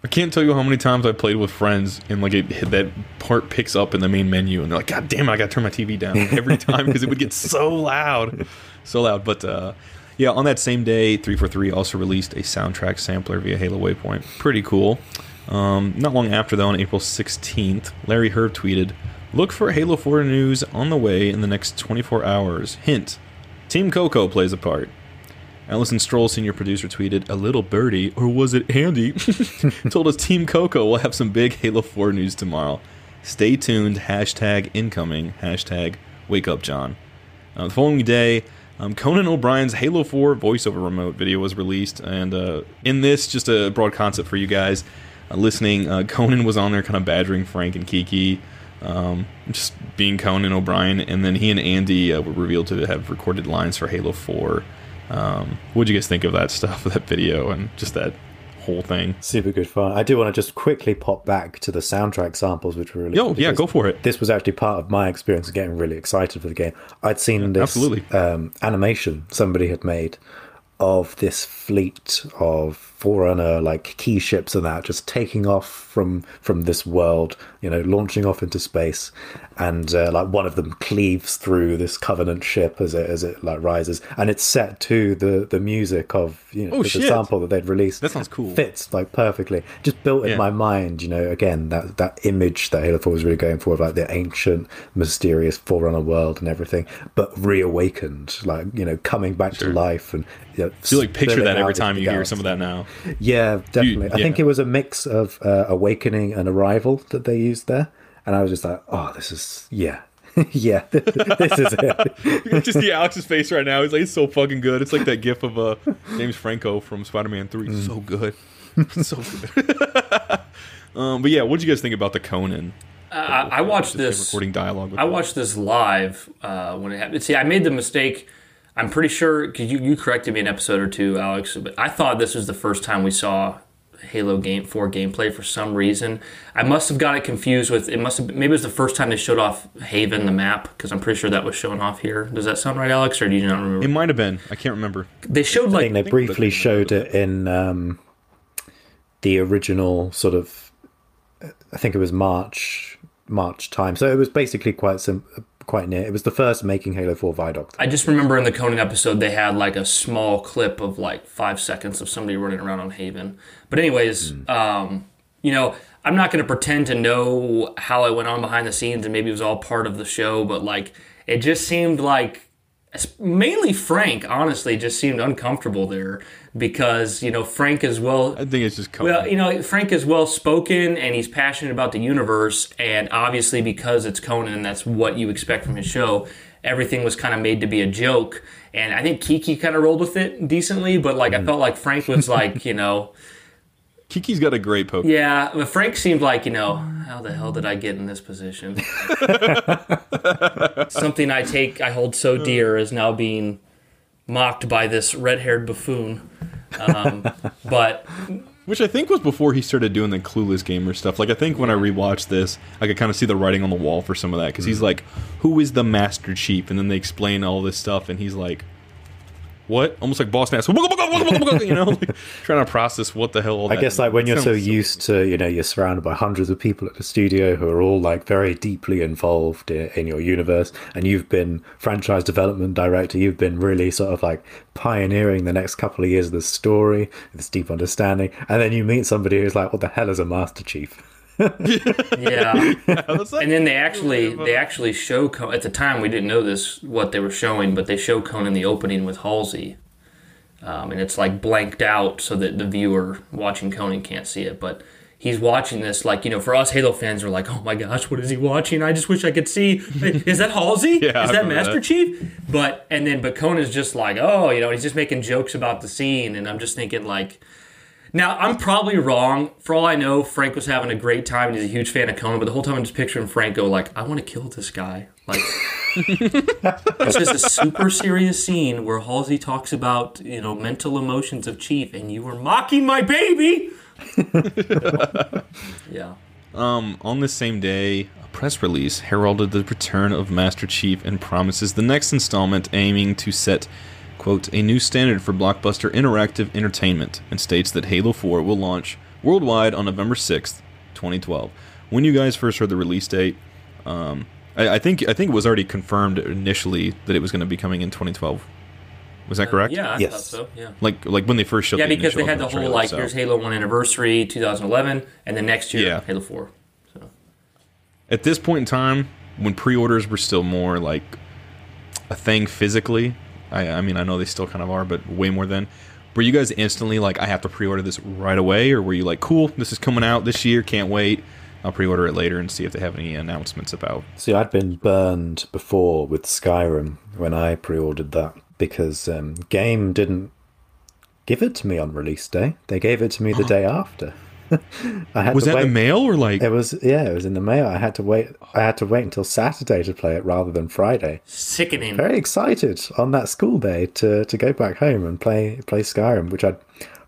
I can't tell you how many times I played with friends and like that part picks up in the main menu, and they're like, "God damn it, I gotta turn my TV down every time because it would get so loud." But yeah, on that same day, 343 also released a soundtrack sampler via Halo Waypoint. Pretty cool. Not long after, though, on April 16th, Larry Herb tweeted, "Look for Halo 4 news on the way in the next 24 hours. Hint, Team Coco plays a part." Allison Stroll, senior producer, tweeted, "A little birdie, or was it Andy, told us Team Coco will have some big Halo 4 news tomorrow. Stay tuned, hashtag incoming, hashtag wake up John." The following day... Conan O'Brien's Halo 4 voiceover remote video was released, and in this, just a broad concept for you guys listening, Conan was on there kind of badgering Frank and Kiki, just being Conan O'Brien, and then he and Andy were revealed to have recorded lines for Halo 4. What'd you guys think of that stuff, that video, and just that whole thing? Super good fun. I do want to just quickly pop back to the soundtrack samples, which were really... Oh, yeah, go for it. This was actually part of my experience of getting really excited for the game. I'd seen this animation somebody had made of this fleet of Forerunner, like, key ships and that, just taking off from this world, you know, launching off into space, and like one of them cleaves through this Covenant ship as it like rises, and it's set to the music of, you know, the sample that they'd released. That sounds cool. Fits like perfectly. Just built in my mind, you know, again, that image that Halo 4 was really going for, of like the ancient, mysterious Forerunner world and everything, but reawakened, like, you know, coming back to life, and you know, you like picture that every time you hear some of that now. Yeah, definitely. I think it was a mix of Awakening and Arrival that they used there, and I was just like, "Oh, this is this is it." Just see Alex's face right now. He's like, "It's so fucking good." It's like that gif of James Franco from Spider-Man 3. So good, so good. But yeah, what did you guys think about the Conan? I watched this recording dialogue. I watched this live when it happened. See, I made the mistake. I'm pretty sure, because you corrected me an episode or two, Alex, but I thought this was the first time we saw Halo 4 gameplay for some reason. I must have got it confused with, it must have, maybe it was the first time they showed off Haven, the map, because I'm pretty sure that was shown off here. Does that sound right, Alex, or do you not remember? It might have been. I can't remember. They showed, like, I think they briefly showed it in the original sort of, I think it was March time. So it was basically quite near. It was the first Making Halo 4 Viaduct. I just remember in the Conan episode they had like a small clip of like 5 seconds of somebody running around on Haven. But anyways, you know, I'm not going to pretend to know how it went on behind the scenes and maybe it was all part of the show, but like it just seemed like mainly Frank, honestly, just seemed uncomfortable there because, you know, Frank is I think it's just comfort. Well, you know, Frank is well-spoken and he's passionate about the universe, and obviously because it's Conan and that's what you expect from his show, everything was kind of made to be a joke. And I think Kiki kind of rolled with it decently, but, like, I felt like Frank was like, you know... Kiki's got a great poke. Yeah, but Frank seemed like, you know, how the hell did I get in this position? Something I hold so dear is now being mocked by this red-haired buffoon. But which I think was before he started doing the Clueless Gamer stuff. Like, I think when I rewatched this, I could kind of see the writing on the wall for some of that, because he's like, who is the Master Chief? And then they explain all this stuff, and he's like, what? Almost like Boston ass, you know, like, trying to process what the hell all that I guess is. Like when you're so used to, you know, you're surrounded by hundreds of people at the studio who are all like very deeply involved in your universe, and you've been franchise development director, you've been really sort of like pioneering the next couple of years of the story, this deep understanding, and then you meet somebody who's like, what the hell is a Master Chief? Yeah. And then they actually show Conan, at the time we didn't know this what they were showing, but they show Conan in the opening with Halsey, and it's like blanked out so that the viewer watching Conan can't see it, but he's watching this, like, you know, for us Halo fans we're like, oh my gosh, what is he watching? I just wish I could see. Is that Halsey? Yeah, is that Master Chief? But Conan's just like, oh, you know, he's just making jokes about the scene, and I'm just thinking like, now, I'm probably wrong. For all I know, Frank was having a great time, and he's a huge fan of Conan, but the whole time I'm just picturing Frank go, like, I want to kill this guy. Like, it's just a super serious scene where Halsey talks about, you know, mental emotions of Chief, and you were mocking my baby! Yeah. On the same day, a press release heralded the return of Master Chief and promises the next installment, aiming to set, quote, a new standard for blockbuster interactive entertainment, and states that Halo 4 will launch worldwide on November 6th, 2012. When you guys first heard the release date, I think it was already confirmed initially that it was going to be coming in 2012. Was that correct? Yeah, I thought so, yeah. Like when they first showed the initial trailer. Yeah, because they had the whole, like, here's Halo 1 anniversary, 2011, and then next year, Halo 4. So. At this point in time, when pre-orders were still more like a thing physically, I mean, I know they still kind of are, but way more than. Were you guys instantly like, I have to pre-order this right away? Or were you like, cool, this is coming out this year, can't wait. I'll pre-order it later and see if they have any announcements about. See, I'd been burned before with Skyrim when I pre-ordered that, because Game didn't give it to me on release day. They gave it to me the day after. I had was to that wait. The mail or like it was? Yeah, it was in the mail. I had to wait. I had to wait until Saturday to play it rather than Friday. Sickening. Very excited on that school day to go back home and play Skyrim, which I'd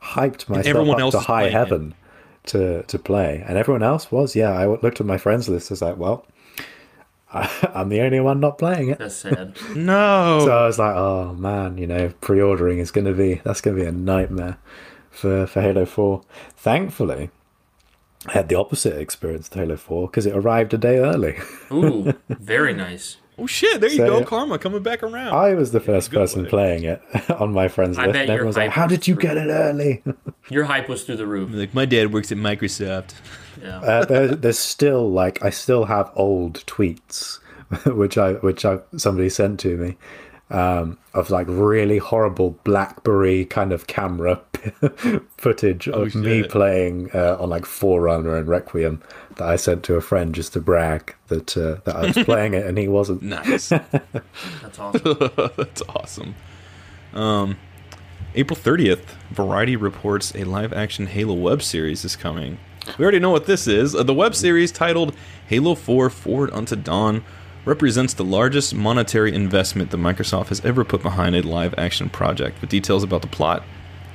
hyped myself up to high heaven to play, and everyone else was. Yeah, I looked at my friends list. I was like, well, I'm the only one not playing it. That's sad. No. So I was like, oh man, you know, pre-ordering is going to be a nightmare. For Halo 4. Thankfully, I had the opposite experience with Halo 4 because it arrived a day early. Ooh, very nice. Oh shit, there you go, karma coming back around. I was the first person playing it on my friend's list. And everyone's like, how did you get it early? Your hype was through the roof. Like, my dad works at Microsoft. Yeah. There's still, like, I still have old tweets, which somebody sent to me. Of like really horrible BlackBerry kind of camera footage of me playing on like Forerunner and Requiem that I sent to a friend just to brag that I was playing it and he wasn't. Nice. That's awesome. That's awesome. April 30th, Variety reports a live-action Halo web series is coming. We already know what this is. The web series titled Halo 4 Forward Unto Dawn represents the largest monetary investment that Microsoft has ever put behind a live-action project, with details about the plot,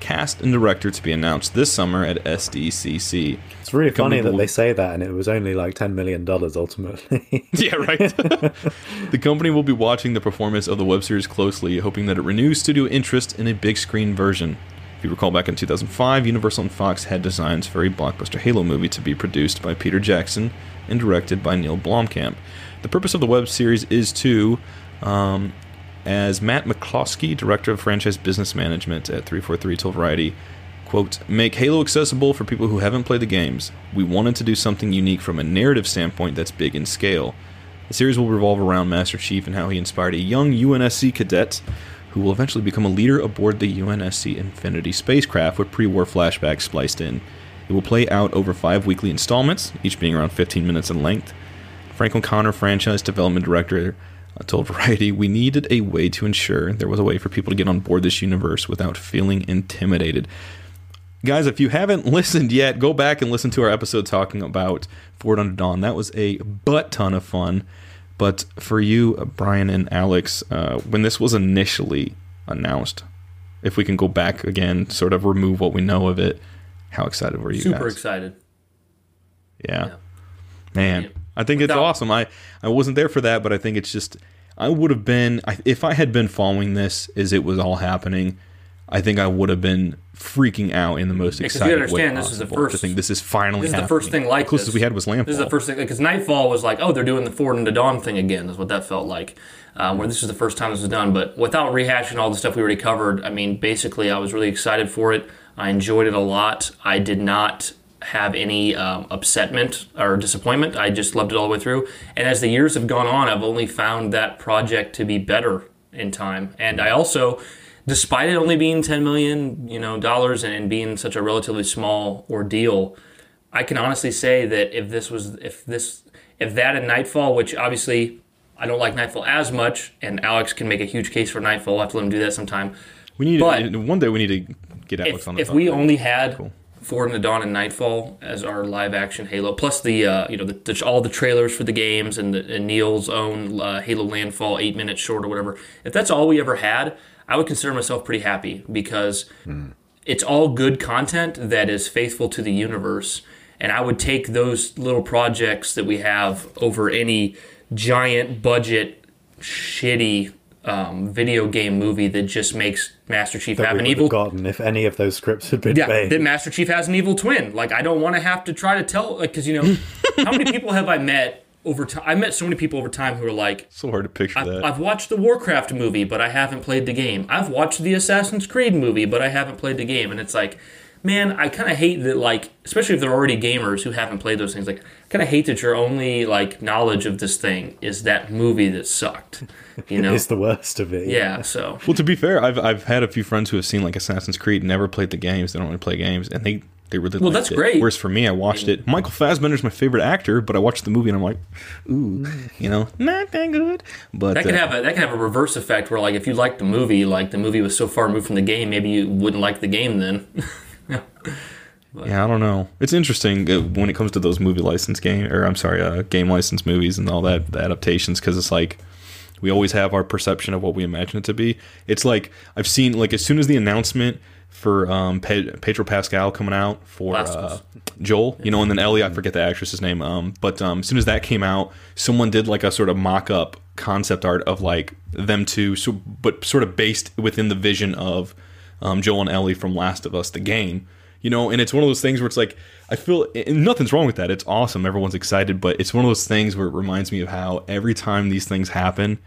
cast and director to be announced this summer at SDCC. It's really funny that they say that, and it was only like $10 million ultimately. Yeah, right. The company will be watching the performance of the web series closely, hoping that it renews studio interest in a big screen version. If you recall, back in 2005, Universal and Fox had designs for a blockbuster Halo movie to be produced by Peter Jackson and directed by Neil Blomkamp. The purpose of the web series is to, as Matt McCloskey, director of franchise business management at 343 told Variety, quote, make Halo accessible for people who haven't played the games. We wanted to do something unique from a narrative standpoint that's big in scale. The series will revolve around Master Chief and how he inspired a young UNSC cadet who will eventually become a leader aboard the UNSC Infinity spacecraft with pre-war flashbacks spliced in. It will play out over 5 weekly installments, each being around 15 minutes in length. Frank O'Connor, franchise development director, told Variety, we needed a way to ensure there was a way for people to get on board this universe without feeling intimidated. Guys, if you haven't listened yet, go back and listen to our episode talking about Forward Unto Dawn. That was a butt-ton of fun. But for you, Brian and Alex, when this was initially announced, if we can go back again, sort of remove what we know of it, how excited were you guys? Super excited. Yeah. Man, I think it's awesome. I wasn't there for that, but I think it's just, I would have been, if I had been following this as it was all happening, I think I would have been freaking out in the most excited way possible. Because you understand, this is the first thing. This is finally happening. This is the first thing like this. The closest we had was Landfall. This is the first thing, because Nightfall was like, oh, they're doing the Forward Unto Dawn thing again, is what that felt like, where this is the first time this was done. But without rehashing all the stuff we already covered, I mean, basically, I was really excited for it. I enjoyed it a lot. I did not have any upsetment or disappointment. I just loved it all the way through. And as the years have gone on, I've only found that project to be better in time. And I also, despite it only being $10 million, dollars and being such a relatively small ordeal, I can honestly say that if that and Nightfall, which obviously I don't like Nightfall as much, and Alex can make a huge case for Nightfall. I'll have to let him do that sometime. One day we need to get Alex on the phone. If we only had Forward Unto Dawn and Nightfall as our live action Halo, plus the all the trailers for the games and Neil's own Halo Landfall 8-minute short or whatever, if that's all we ever had, I would consider myself pretty happy, because it's all good content that is faithful to the universe, and I would take those little projects that we have over any giant budget, shitty video game movie that just makes Master Chief have an evil... forgotten if any of those scripts had been made. That Master Chief has an evil twin. Like, I don't want to have to try to tell... Because, how many people have I met... over time, I met so many people over time who were like, so hard to picture that. I've watched the Warcraft movie, but I haven't played the game. I've watched the Assassin's Creed movie, but I haven't played the game. And it's like, man, I kind of hate that, like, especially if they're already gamers who haven't played those things, like, I kind of hate that your only, like, knowledge of this thing is that movie that sucked. It's the worst of it. Yeah, so. Well, to be fair, I've had a few friends who have seen, like, Assassin's Creed, never played the games, they don't really play games, and they really liked it. Well, that's great. Whereas for me, I watched it. Michael Fassbender's my favorite actor, but I watched the movie and I'm like, ooh, not that good. But that could have a reverse effect where, like, if you liked the movie, like, the movie was so far removed from the game, maybe you wouldn't like the game then. I don't know. It's interesting when it comes to those game license movies and all that, the adaptations, because it's like, we always have our perception of what we imagine it to be. It's like, I've seen, like, as soon as the announcement for Pedro Pascal coming out for Joel, and then Ellie, I forget the actress's name, but as soon as that came out, someone did like a sort of mock-up concept art of like them two, so, but sort of based within the vision of Joel and Ellie from Last of Us, the game, and it's one of those things where it's like, I feel, and nothing's wrong with that, it's awesome, everyone's excited, but it's one of those things where it reminds me of how every time these things happen,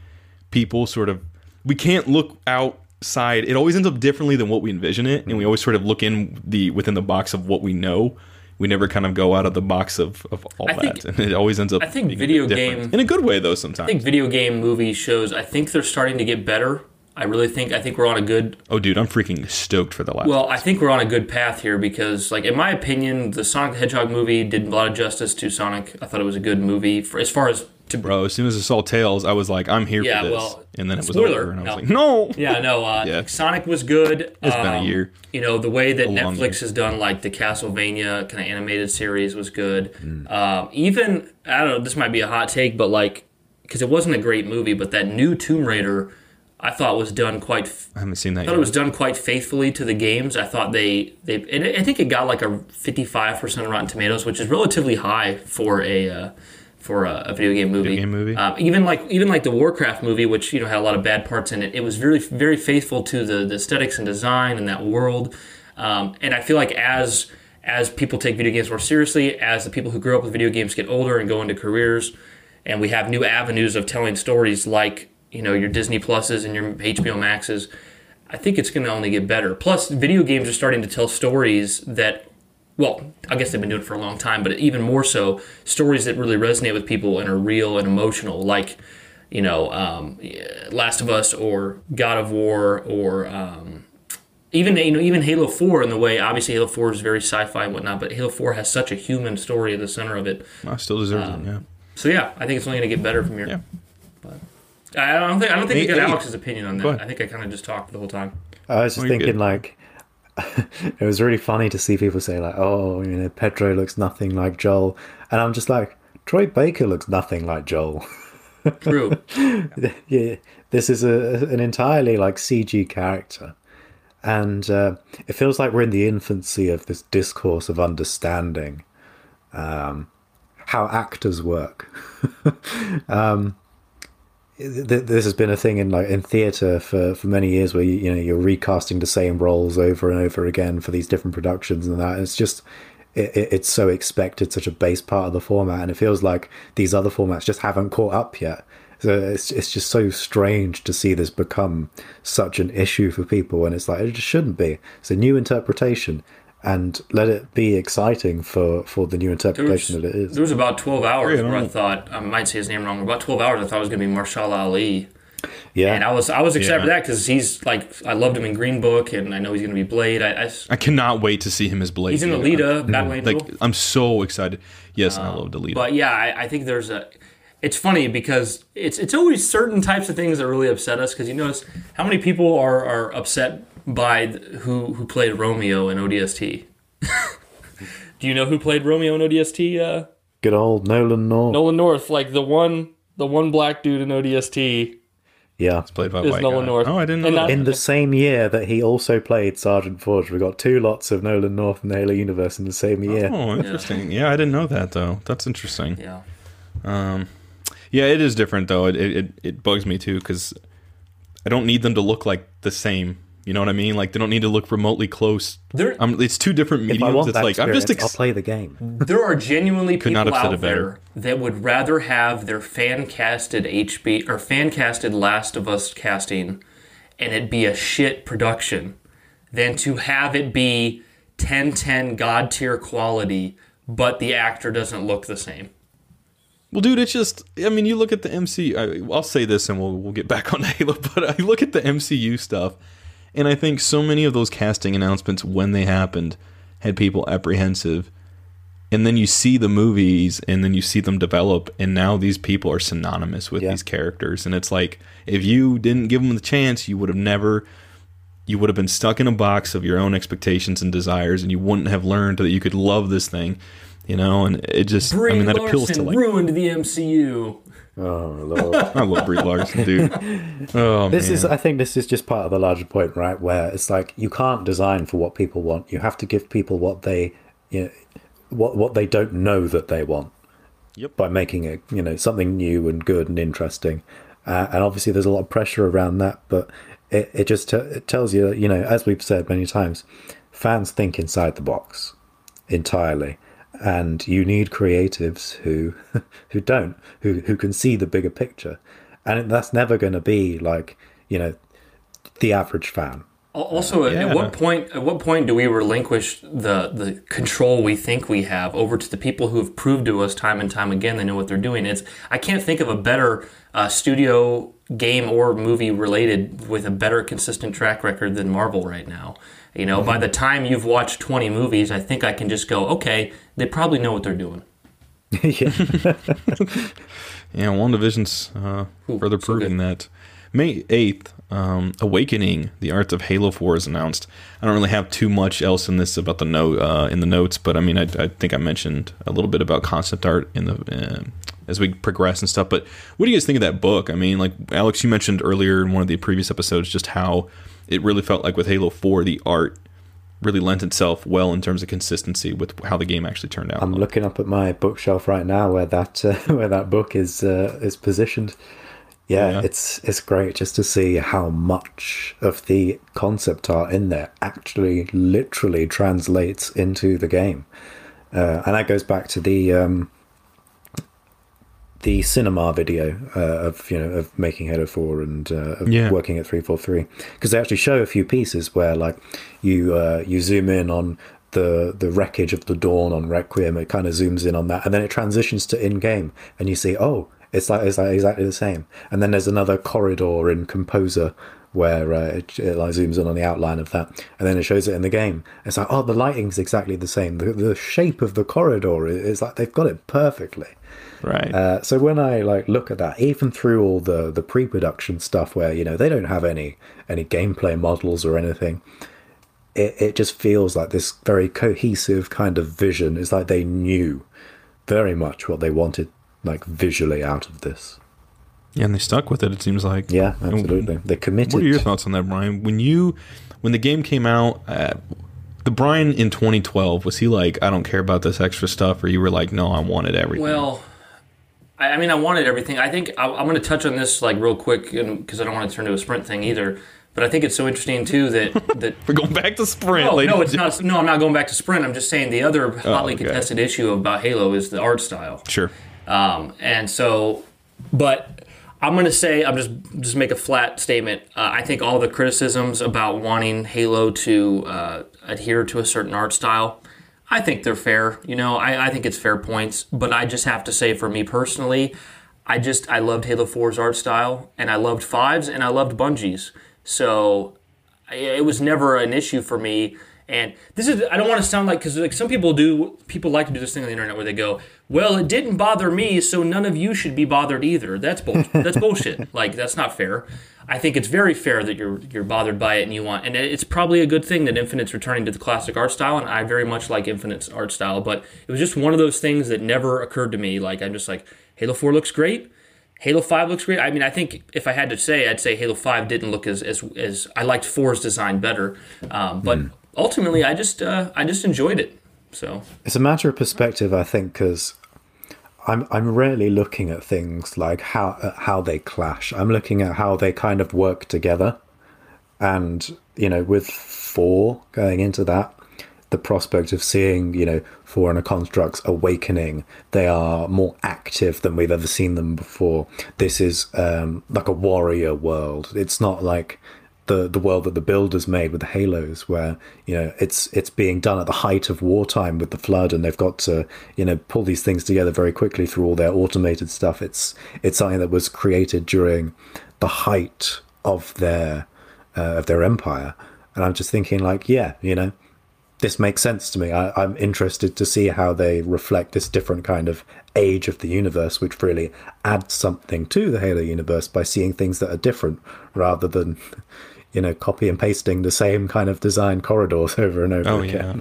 people sort of, we can't look out side, it always ends up differently than what we envision it, and we always sort of look within the box of what we know. We never kind of go out of the box of all that, and it always ends up. I think video game in a good way though. Sometimes I think video game movie shows. I think they're starting to get better. I really think. I think we're on a good. Oh, dude, I'm freaking stoked for the last. Well, I think we're on a good path here because, like, in my opinion, the Sonic the Hedgehog movie did a lot of justice to Sonic. I thought it was a good movie as soon as I saw Tails, I was like, I'm here for this. Well, and then it was spoiler, over, and I was like, no. Yeah, no, Sonic was good. It's been a year. The way that Netflix has done, like, the Castlevania kind of animated series was good. Even, I don't know, this might be a hot take, but, like, because it wasn't a great movie, but that new Tomb Raider I thought was done quite... I haven't seen that yet. I thought it was done quite faithfully to the games. I thought they and I think it got like a 55% Rotten Tomatoes, which is relatively high for a video game movie. Video game movie. Even like the Warcraft movie, which you know had a lot of bad parts in it. It was very very faithful to the aesthetics and design and that world. And I feel like as people take video games more seriously, as the people who grew up with video games get older and go into careers, and we have new avenues of telling stories like, you know, your Disney Pluses and your HBO Maxes, I think it's going to only get better. Plus, video games are starting to tell stories that, well, I guess they've been doing it for a long time, but even more so, stories that really resonate with people and are real and emotional, like, you know, Last of Us or God of War or even Halo 4 in the way, obviously Halo 4 is very sci-fi and whatnot, but Halo 4 has such a human story at the center of it. I still deserve it, yeah. So yeah, I think it's only going to get better from here. Yeah. But I don't think we got Alex's opinion on that. I think I kind of just talked the whole time. I was just thinking, good? Like, it was really funny to see people say, like, oh, you know, Pedro looks nothing like Joel. And I'm just like, Troy Baker looks nothing like Joel. True. Yeah, this is an entirely, like, CG character. And it feels like we're in the infancy of this discourse of understanding how actors work. This has been a thing in theatre for many years, where you're recasting the same roles over and over again for these different productions and that. It's just it's so expected, such a base part of the format, and it feels like these other formats just haven't caught up yet. So it's just so strange to see this become such an issue for people, and it's like it just shouldn't be. It's a new interpretation. And let it be exciting for the new interpretation that it is. There was about 12 hours where I thought, I might say his name wrong, about 12 hours I thought it was going to be Mahershala Ali. Yeah. And I was excited for that because he's like, I loved him in Green Book, and I know he's going to be Blade. I cannot wait to see him as Blade. He's in Alita, Battle Angel. Like, I'm so excited. Yes, I loved Alita. But yeah, I think there's a... It's funny because it's always certain types of things that really upset us, because you notice how many people are upset by who played Romeo in ODST. Do you know who played Romeo in ODST? Good old Nolan North. Nolan North, like the one black dude in ODST. Yeah, it's played by white Nolan guy. North. Oh, I didn't know. That. In the same year that he also played Sergeant Forge, we got two lots of Nolan North in the Halo universe in the same year. Oh, interesting. Yeah, I didn't know that though. That's interesting. Yeah. Yeah, it is different though. It bugs me too, because I don't need them to look like the same. You know what I mean? Like, they don't need to look remotely close. It's two different mediums. It's like, I'll play the game. There are genuinely people out there that would rather have their fan-casted HB or fan-casted Last of Us casting, and it be a shit production, than to have it be 10-10 god-tier quality, but the actor doesn't look the same. Well, dude, it's just, I mean, you look at the MCU. I'll say this, and we'll get back on Halo, but I look at the MCU stuff. And I think so many of those casting announcements, when they happened, had people apprehensive. And then you see the movies, and then you see them develop, and now these people are synonymous with these characters. And it's like, if you didn't give them the chance, you would have been stuck in a box of your own expectations and desires, and you wouldn't have learned that you could love this thing, you know? And it just, Brie that Larson appeals to like... ruined the MCU. Oh, Lord. I love Brie Larson, dude. Oh, this man. I think this is just part of the larger point, right? Where it's like, you can't design for what people want. You have to give people what they, you know, what they don't know that they want. Yep. By making it, you know, something new and good and interesting. And obviously, there's a lot of pressure around that, but it tells you that, you know, as we've said many times, fans think inside the box entirely. And you need creatives who can see the bigger picture, and that's never going to be like, you know, the average fan. Also, at what point do we relinquish the control we think we have over to the people who have proved to us time and time again they know what they're doing? I can't think of a better studio game or movie related with a better consistent track record than Marvel right now. You know, by the time you've watched 20 movies, I think I can just go, okay, they probably know what they're doing. Yeah, WandaVision's further proving that. May 8th, Awakening, the Arts of Halo 4 is announced. I don't really have too much else in this about in the notes, but I mean, I think I mentioned a little bit about concept art in the as we progress and stuff. But what do you guys think of that book? I mean, like, Alex, you mentioned earlier in one of the previous episodes just how it really felt like with Halo 4, the art really lent itself well in terms of consistency with how the game actually turned out. I'm looking up at my bookshelf right now where that book is positioned. Yeah, it's great just to see how much of the concept art in there actually literally translates into the game. And that goes back to the cinema video of making Halo 4 and of working at 343, because they actually show a few pieces where like you zoom in on the wreckage of the Dawn on Requiem. It kind of zooms in on that, and then it transitions to in game, and you see it's like exactly the same. And then there's another corridor in Composer where it like zooms in on the outline of that, and then it shows it in the game. It's like, oh, the lighting's exactly the same. The shape of the corridor is like they've got it perfectly. Right. So when I like look at that, even through all the pre-production stuff where they don't have any gameplay models or anything, it just feels like this very cohesive kind of vision. It's like they knew very much what they wanted, like visually, out of this. Yeah, and they stuck with it, it seems like. Yeah, absolutely. They committed. What are your thoughts on that, Brian? When the game came out, the Brian in 2012, was he like, I don't care about this extra stuff, or you were like, no, I wanted everything? Well, I mean, I wanted everything. I think I'm going to touch on this like real quick, because I don't want to turn to a sprint thing either. But I think it's so interesting too that we're going back to sprint. No, I'm not going back to sprint. I'm just saying the other hotly contested issue about Halo is the art style. Sure. And so, but I'm going to say, I'm just make a flat statement. I think all the criticisms about wanting Halo to adhere to a certain art style, I think they're fair. I think it's fair points. But I just have to say, for me personally, I loved Halo 4's art style, and I loved 5's, and I loved Bungie's. So it was never an issue for me. And this is, I don't want to sound like, because like some people like to do this thing on the internet where they go, well, it didn't bother me, so none of you should be bothered either. That's bullshit. Like, that's not fair. I think it's very fair that you're bothered by it and you want, and it's probably a good thing that Infinite's returning to the classic art style, and I very much like Infinite's art style, but it was just one of those things that never occurred to me. Like, I'm just like, Halo 4 looks great. Halo 5 looks great. I mean, I think if I had to say, I'd say Halo 5 didn't look as I liked 4's design better, but... Mm. Ultimately, I just enjoyed it. So it's a matter of perspective, I think, because I'm rarely looking at things like how they clash. I'm looking at how they kind of work together, and with 4 going into that, the prospect of seeing 4 and a Construct's awakening, they are more active than we've ever seen them before. This is like a warrior world. It's not like the world that the builders made with the Halos, where it's being done at the height of wartime with the Flood, and they've got to pull these things together very quickly through all their automated stuff. It's something that was created during the height of their empire, and I'm just thinking like, this makes sense to me. I'm interested to see how they reflect this different kind of age of the universe, which really adds something to the Halo universe by seeing things that are different rather than copy and pasting the same kind of design corridors over and over again. Yeah.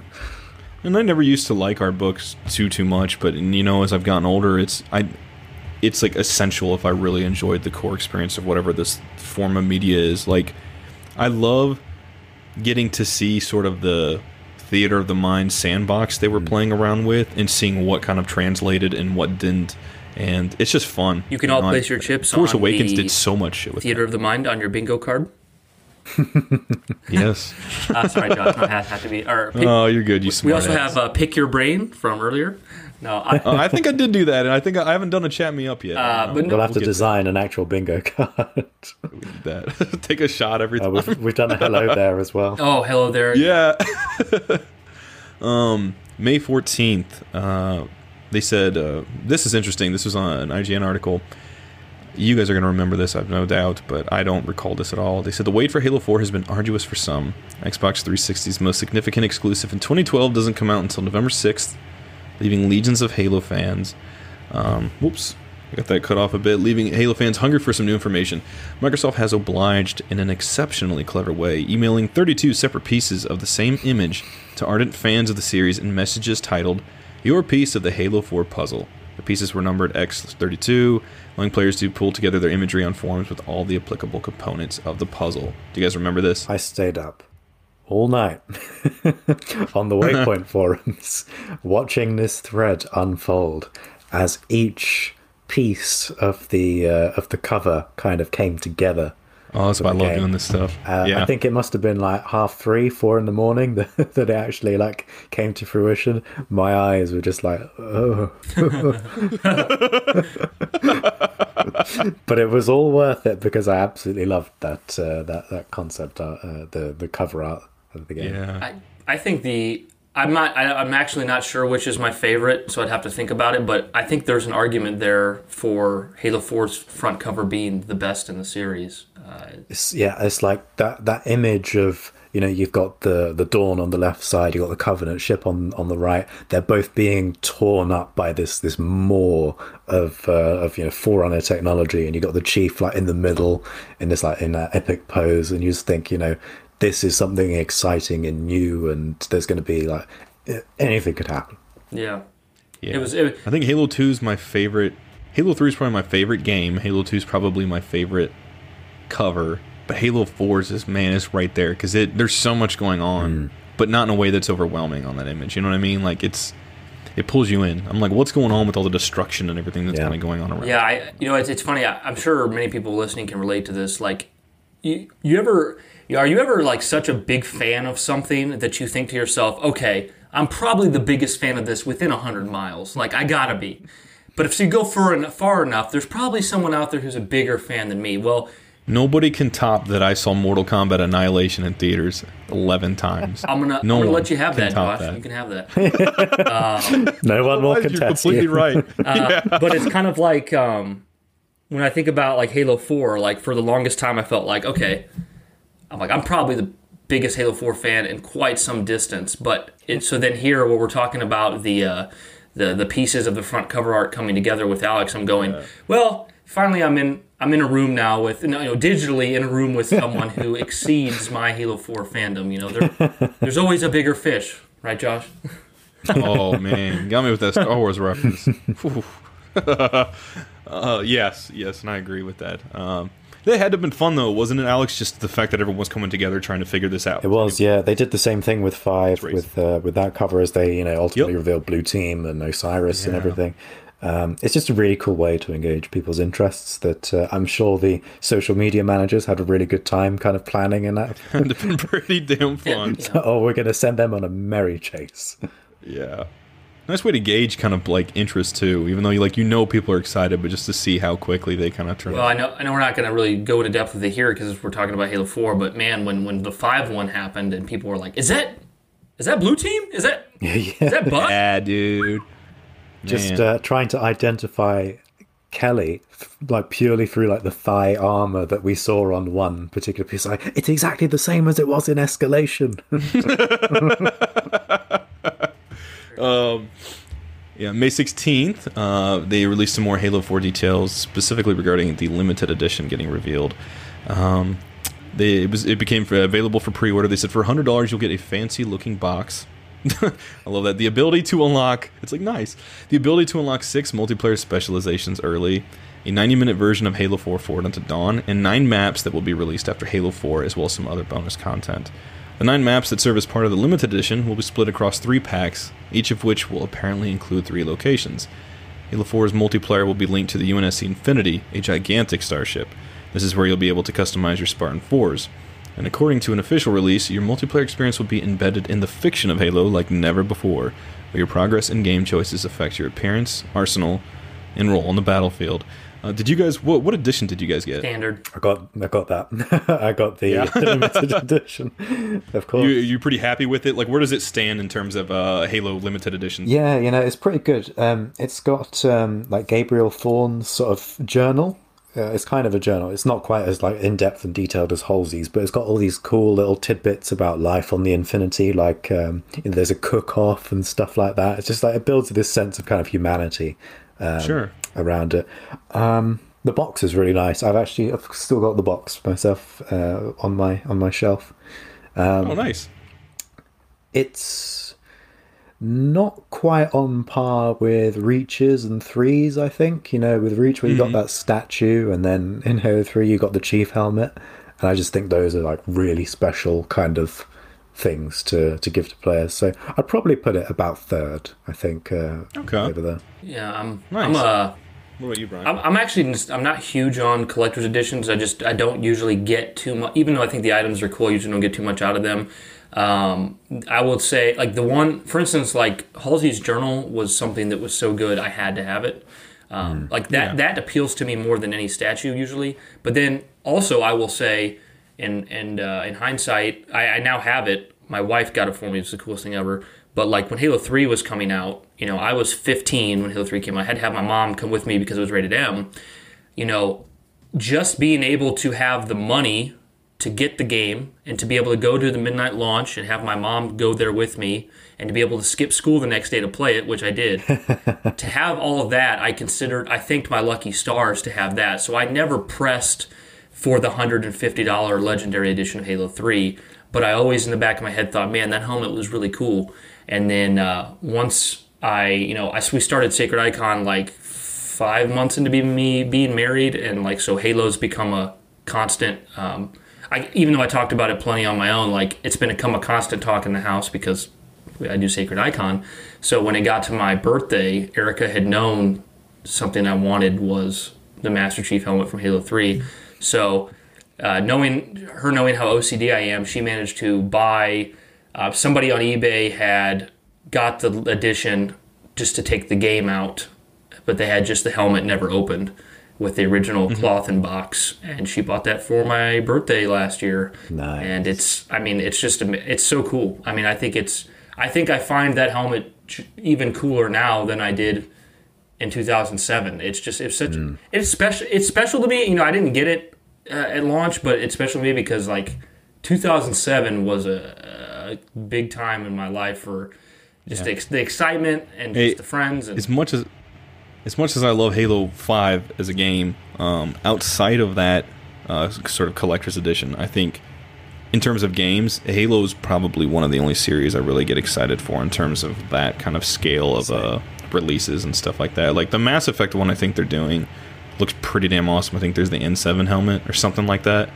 And I never used to like art books too much, but as I've gotten older, it's like essential if I really enjoyed the core experience of whatever this form of media is. Like, I love getting to see sort of the theater of the mind sandbox they were playing around with, and seeing what kind of translated and what didn't, and it's just fun. You can all place your chips. Force Awakens did so much shit with theater of the mind on your bingo card. Yes. Sorry, Josh. No, had to be. Oh, you're good. You. We also have pick your brain from earlier. No, I think I did do that, and I think I haven't done a chat me up yet. We'll have to design an actual bingo card. We did that. Take a shot every time. We've done a hello there as well. Oh, hello there. Yeah. May 14th, they said, this is interesting. This was on an IGN article. You guys are going to remember this, I've no doubt, but I don't recall this at all. They said, the wait for Halo 4 has been arduous for some. Xbox 360's most significant exclusive in 2012 doesn't come out until November 6th. Leaving legions of Halo fans. Whoops, I got that cut off a bit. Leaving Halo fans hungry for some new information. Microsoft has obliged in an exceptionally clever way, emailing 32 separate pieces of the same image to ardent fans of the series in messages titled, Your Piece of the Halo 4 Puzzle. The pieces were numbered X32, allowing players to pull together their imagery on forms with all the applicable components of the puzzle. Do you guys remember this? I stayed up all night on the Waypoint forums, watching this thread unfold as each piece of the cover kind of came together. Oh, that's why I love doing this stuff. Yeah. I think it must have been like 3:30, 4 in the morning that, it actually like came to fruition. My eyes were just like, oh. But it was all worth it because I absolutely loved that that concept art, the cover art of the game. Yeah. I think the I'm actually not sure which is my favorite, so I'd have to think about it. But I think there's an argument there for Halo 4's front cover being the best in the series. It's like that image of, you know, you've got the Dawn on the left side, you've got the Covenant ship on the right. They're both being torn up by this maw of you know, Forerunner technology, and you've got the Chief like in the middle in this like in that epic pose, and you just think, you know, this is something exciting and new, and there's going to be like anything could happen. Yeah, yeah. It was I think Halo 2 is my favorite. Halo 3 is probably my favorite game. Halo 2 is probably my favorite cover, but Halo 4 is just, man, it's right there because there's so much going on, but not in a way that's overwhelming on that image. You know what I mean? Like it pulls you in. I'm like, what's going on with all the destruction and everything that's kind of going on around? Yeah, you know, it's funny. I'm sure many people listening can relate to this. Like, are you ever like such a big fan of something that you think to yourself, okay, I'm probably the biggest fan of this within 100 miles. Like I gotta be. But if you go far enough, there's probably someone out there who's a bigger fan than me. Well. Nobody can top that I saw Mortal Kombat Annihilation in theaters 11 times. I'm gonna let you have that, Josh. You can have that. No one will contest. You're completely right. But it's kind of like when I think about like Halo 4, like for the longest time I felt like, okay, I'm probably the biggest Halo 4 fan in quite some distance. But so then here where we're talking about the pieces of the front cover art coming together with Alex, I'm going, well, finally I'm in a room now with, you know, digitally in a room with someone who exceeds my Halo 4 fandom. You know, there's always a bigger fish, right, Josh? Oh man, got me with that Star Wars reference. Yes, and I agree with that. They had to have been fun though, wasn't it, Alex? Just the fact that everyone was coming together trying to figure this out. It was, yeah. They did the same thing with 5 with that cover as they, you know, ultimately revealed Blue Team and Osiris and everything. It's just a really cool way to engage people's interests that I'm sure the social media managers had a really good time kind of planning in that. It's been pretty damn fun. Yeah. Oh, we're going to send them on a merry chase. Yeah. Nice way to gauge kind of like interest too, even though you know people are excited, but just to see how quickly they kind of turn. Well, out. I know we're not going to really go into depth with it here because we're talking about Halo 4, but man, when the 5 one happened and people were like, is that Blue Team? Is that Buck? Yeah, dude. Just trying to identify Kelly, like purely through like the thigh armor that we saw on one particular piece. Like, it's exactly the same as it was in Escalation. May 16th, they released some more Halo 4 details, specifically regarding the limited edition getting revealed. It became available for pre-order. They said for $100 you'll get a fancy-looking box. I love that. The ability to unlock... It's like, nice. The ability to unlock 6 multiplayer specializations early, a 90-minute version of Halo 4 Forward Unto Dawn, and 9 maps that will be released after Halo 4, as well as some other bonus content. The 9 maps that serve as part of the limited edition will be split across 3 packs, each of which will apparently include 3 locations. Halo 4's multiplayer will be linked to the UNSC Infinity, a gigantic starship. This is where you'll be able to customize your Spartan 4s. And according to an official release, your multiplayer experience will be embedded in the fiction of Halo like never before, where your progress and game choices affect your appearance, arsenal, and role on the battlefield. Did you guys? What edition did you guys get? Standard. I got that. I got the limited edition. Of course. You're pretty happy with it. Like, where does it stand in terms of Halo limited edition? Yeah, you know, it's pretty good. It's got like Gabriel Thorne's sort of journal. It's kind of a journal. It's not quite as like in depth and detailed as Halsey's, but it's got all these cool little tidbits about life on the Infinity. Like, you know, there's a cook off and stuff like that. It's just like it builds this sense of kind of humanity. Around it. The box is really nice. I've still got the box myself on my shelf. Nice. It's not quite on par with Reaches and Threes, I think. You know, with Reach, where you got that statue, and then in Halo 3 you got the Chief helmet. And I just think those are like really special kind of things to give to players. So I'd probably put it about third, I think. Okay. Over there. Yeah, what about you, Brian? I'm not huge on collector's editions. I don't usually get too much, even though I think the items are cool. I usually don't get too much out of them. I would say, like the one, for instance, like Halsey's journal was something that was so good I had to have it. Like that appeals to me more than any statue usually. But then also I will say, in hindsight, I now have it. My wife got it for me. It's the coolest thing ever. But like when Halo 3 was coming out, you know, I was 15 when Halo 3 came out. I had to have my mom come with me because it was rated M. You know, just being able to have the money to get the game and to be able to go to the midnight launch and have my mom go there with me and to be able to skip school the next day to play it, which I did. To have all of that, I thanked my lucky stars to have that. So I never pressed for the $150 Legendary Edition of Halo 3, but I always in the back of my head thought, man, that helmet was really cool. And then once we started Sacred Icon like 5 months into me being married, and like so Halo's become a constant. Even though I talked about it plenty on my own, like it's become a constant talk in the house because I do Sacred Icon. So when it got to my birthday, Erica had known something I wanted was the Master Chief helmet from Halo 3. So knowing how OCD I am, she managed to buy. Somebody on eBay had got the edition just to take the game out, but they had just the helmet never opened with the original cloth and box, and she bought that for my birthday last year. Nice. And it's so cool. I mean, I think I find that helmet even cooler now than I did in 2007. It's special to me. You know, I didn't get it at launch, but it's special to me because like 2007 was a big time in my life for just the excitement and just the friends. And as much as I love Halo 5 as a game, outside of that sort of collector's edition, I think in terms of games, Halo is probably one of the only series I really get excited for in terms of that kind of scale of releases and stuff like that. Like the Mass Effect one, I think they're doing looks pretty damn awesome. I think there's the N7 helmet or something like that,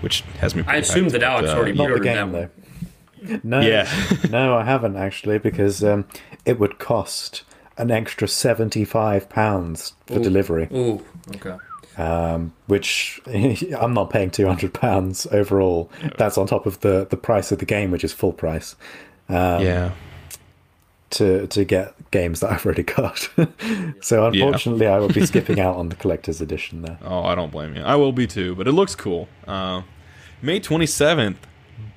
which has me. I assume that Alex already ordered them though. No, no, I haven't actually, because it would cost an extra £75 for delivery. Ooh, okay. Which I'm not paying £200 overall. That's on top of the price of the game, which is full price. To get games that I've already got. So unfortunately, I will be skipping out on the collector's edition there. Oh, I don't blame you. I will be too, but it looks cool. May 27th.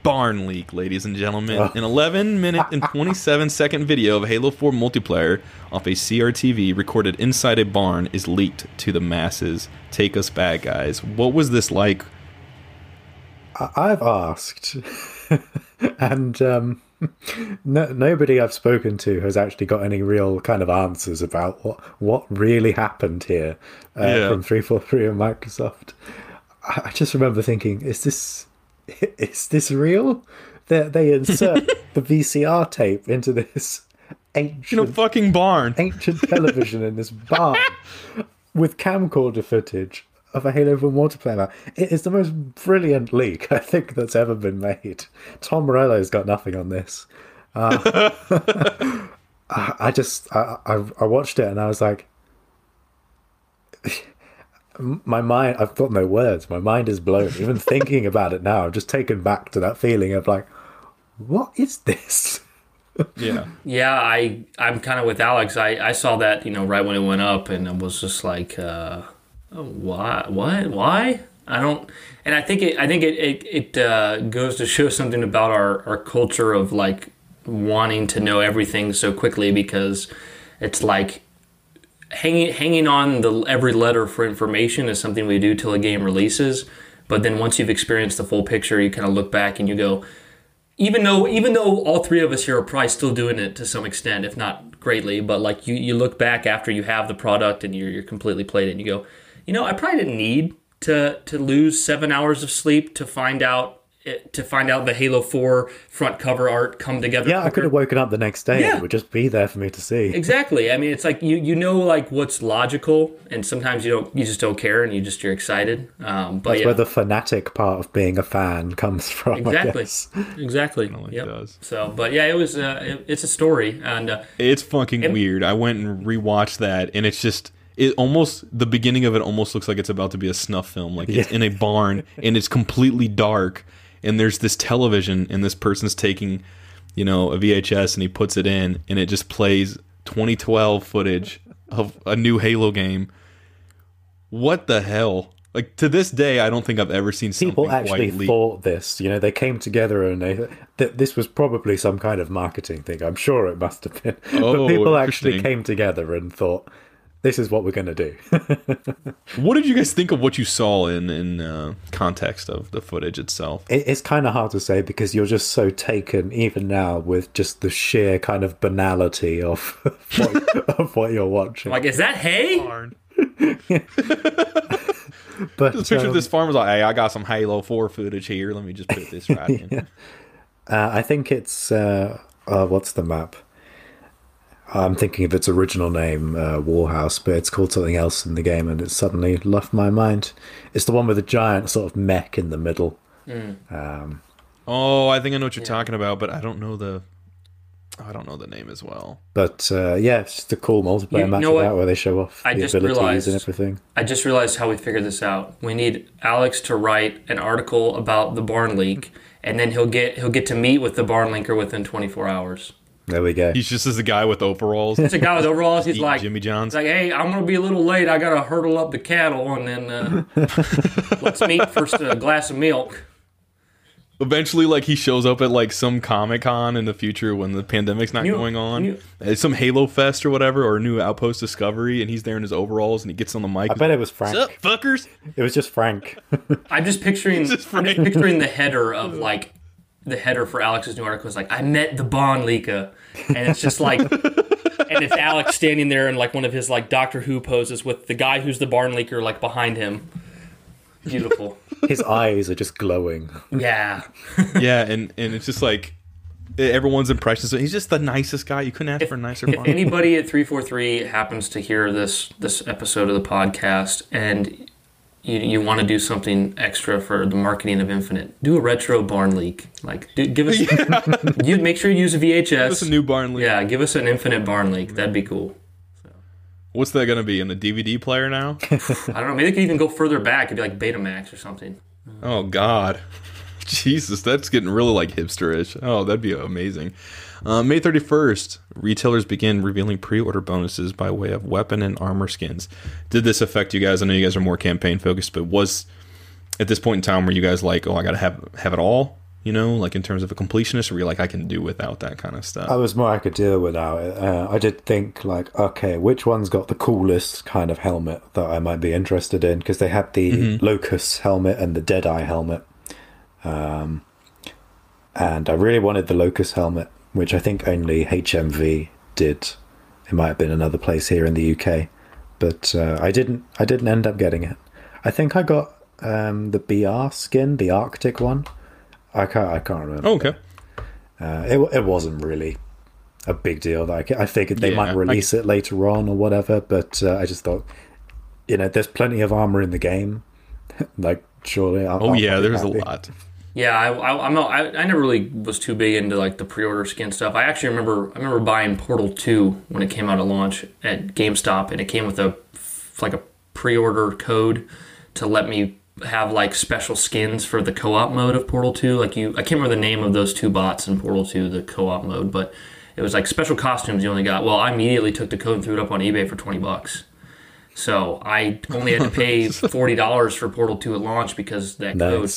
Barn leak, ladies and gentlemen. An 11-minute and 27-second video of Halo 4 multiplayer off a CRTV recorded inside a barn is leaked to the masses. Take us back, guys. What was this like? I've asked, and nobody I've spoken to has actually got any real kind of answers about what really happened here from 343 and Microsoft. I just remember thinking, is this real? They insert the VCR tape into this ancient fucking barn, ancient television in this barn with camcorder footage of a Halo 4 multiplayer. It is the most brilliant leak I think that's ever been made. Tom Morello's got nothing on this. I watched it and I was like, my mind, I've got no words. My mind is blown. Even thinking about it now, I'm just taken back to that feeling of like, what is this? I'm kind of with Alex. I saw that, right when it went up, and I was just like, why? What? Why? I don't. And I think it goes to show something about our culture of like wanting to know everything so quickly, because it's like, hanging on every letter for information is something we do till a game releases, but then once you've experienced the full picture, you kind of look back and you go, even though all three of us here are probably still doing it to some extent, if not greatly, but like you look back after you have the product and you're completely played it, and you go, I probably didn't need to lose 7 hours of sleep to find out to find out the Halo 4 front cover art come together. Yeah, I could have woken up the next day. Yeah. It would just be there for me to see. Exactly. I mean, it's like, you know, like what's logical, and sometimes you just don't care, and you're excited. But that's where the fanatic part of being a fan comes from. Exactly. Exactly. Well, it does. So, but yeah, it was, it's a story, and it's fucking weird. I went and rewatched that, and it's just, it almost, the beginning of it almost looks like it's about to be a snuff film. Like, it's in a barn, and it's completely dark, and there's this television, and this person's taking, a VHS, and he puts it in, and it just plays 2012 footage of a new Halo game. What the hell? Like, to this day, I don't think I've ever seen something people actually thought this. They came together, and they this was probably some kind of marketing thing. I'm sure it must have been. Oh, but people actually came together and thought, this is what we're going to do. What did you guys think of what you saw in context of the footage itself? It's kind of hard to say, because you're just so taken, even now, with just the sheer kind of banality of what you're watching. Like, is that hay? But the picture of this farm was like, hey, I got some Halo 4 footage here. Let me just put this right in. I think it's... what's the map? I'm thinking of its original name, Warhouse, but it's called something else in the game, and it suddenly left my mind. It's the one with the giant sort of mech in the middle. I think I know what you're talking about, but I don't know the name as well. But it's just a cool multiplayer match where they show off the abilities and everything. I just realized how we figured this out. We need Alex to write an article about the barn leak, and then he'll get to meet with the barn linker within 24 hours. There we go. He's just as a guy with overalls. It's a guy with overalls. He's like Jimmy John's. Like, hey, I'm gonna be a little late. I gotta hurdle up the cattle, and then let's meet for a glass of milk. Eventually, he shows up at some Comic Con in the future when the pandemic's not going on. Some Halo Fest or whatever, or New Outpost Discovery, and he's there in his overalls, and he gets on the mic. I bet it was Frank. What's up, fuckers? It was just Frank. I'm just picturing the header of the header for Alex's new article is I met the Bond Leaker, and it's just and it's Alex standing there in one of his Doctor Who poses with the guy who's the barn leaker behind him. Beautiful. His eyes are just glowing. Yeah. Yeah, and it's just everyone's impressions. He's just the nicest guy. You couldn't ask for a nicer Bond. If anybody at 343 happens to hear this episode of the podcast, and you want to do something extra for the marketing of Infinite, do a retro barn leak. Give us... You make sure you use a VHS. Give us a new barn leak. Yeah, give us an Infinite barn leak. That'd be cool. So. What's that going to be? In the DVD player now? I don't know. Maybe it could even go further back. It'd be Betamax or something. Oh, God. Jesus, that's getting really hipsterish. Oh, that'd be amazing. May 31st, retailers begin revealing pre-order bonuses by way of weapon and armor skins. Did this affect you guys? I know you guys are more campaign focused, but was at this point in time where you guys I gotta have it all, in terms of a completionist, or you're I can do without that kind of stuff? I was more I could deal without it. I did think okay, which one's got the coolest kind of helmet that I might be interested in, because they had the Locust helmet and the Deadeye helmet, and I really wanted the Locust helmet, which I think only HMV did. It might have been another place here in the UK, but I didn't end up getting it. I think I got the BR skin, the Arctic one. I can't remember. Oh, okay. It wasn't really a big deal. I figured they might release it later on or whatever, but I just thought, there's plenty of armor in the game. Surely. I'll there's happy. A lot. Yeah, I never really was too big into the pre-order skin stuff. I actually remember buying Portal 2 when it came out at launch at GameStop, and it came with a pre-order code to let me have special skins for the co-op mode of Portal 2. I can't remember the name of those two bots in Portal 2, the co-op mode, but it was special costumes you only got. Well, I immediately took the code and threw it up on eBay for $20. So I only had to pay $40 for Portal 2 at launch because that code.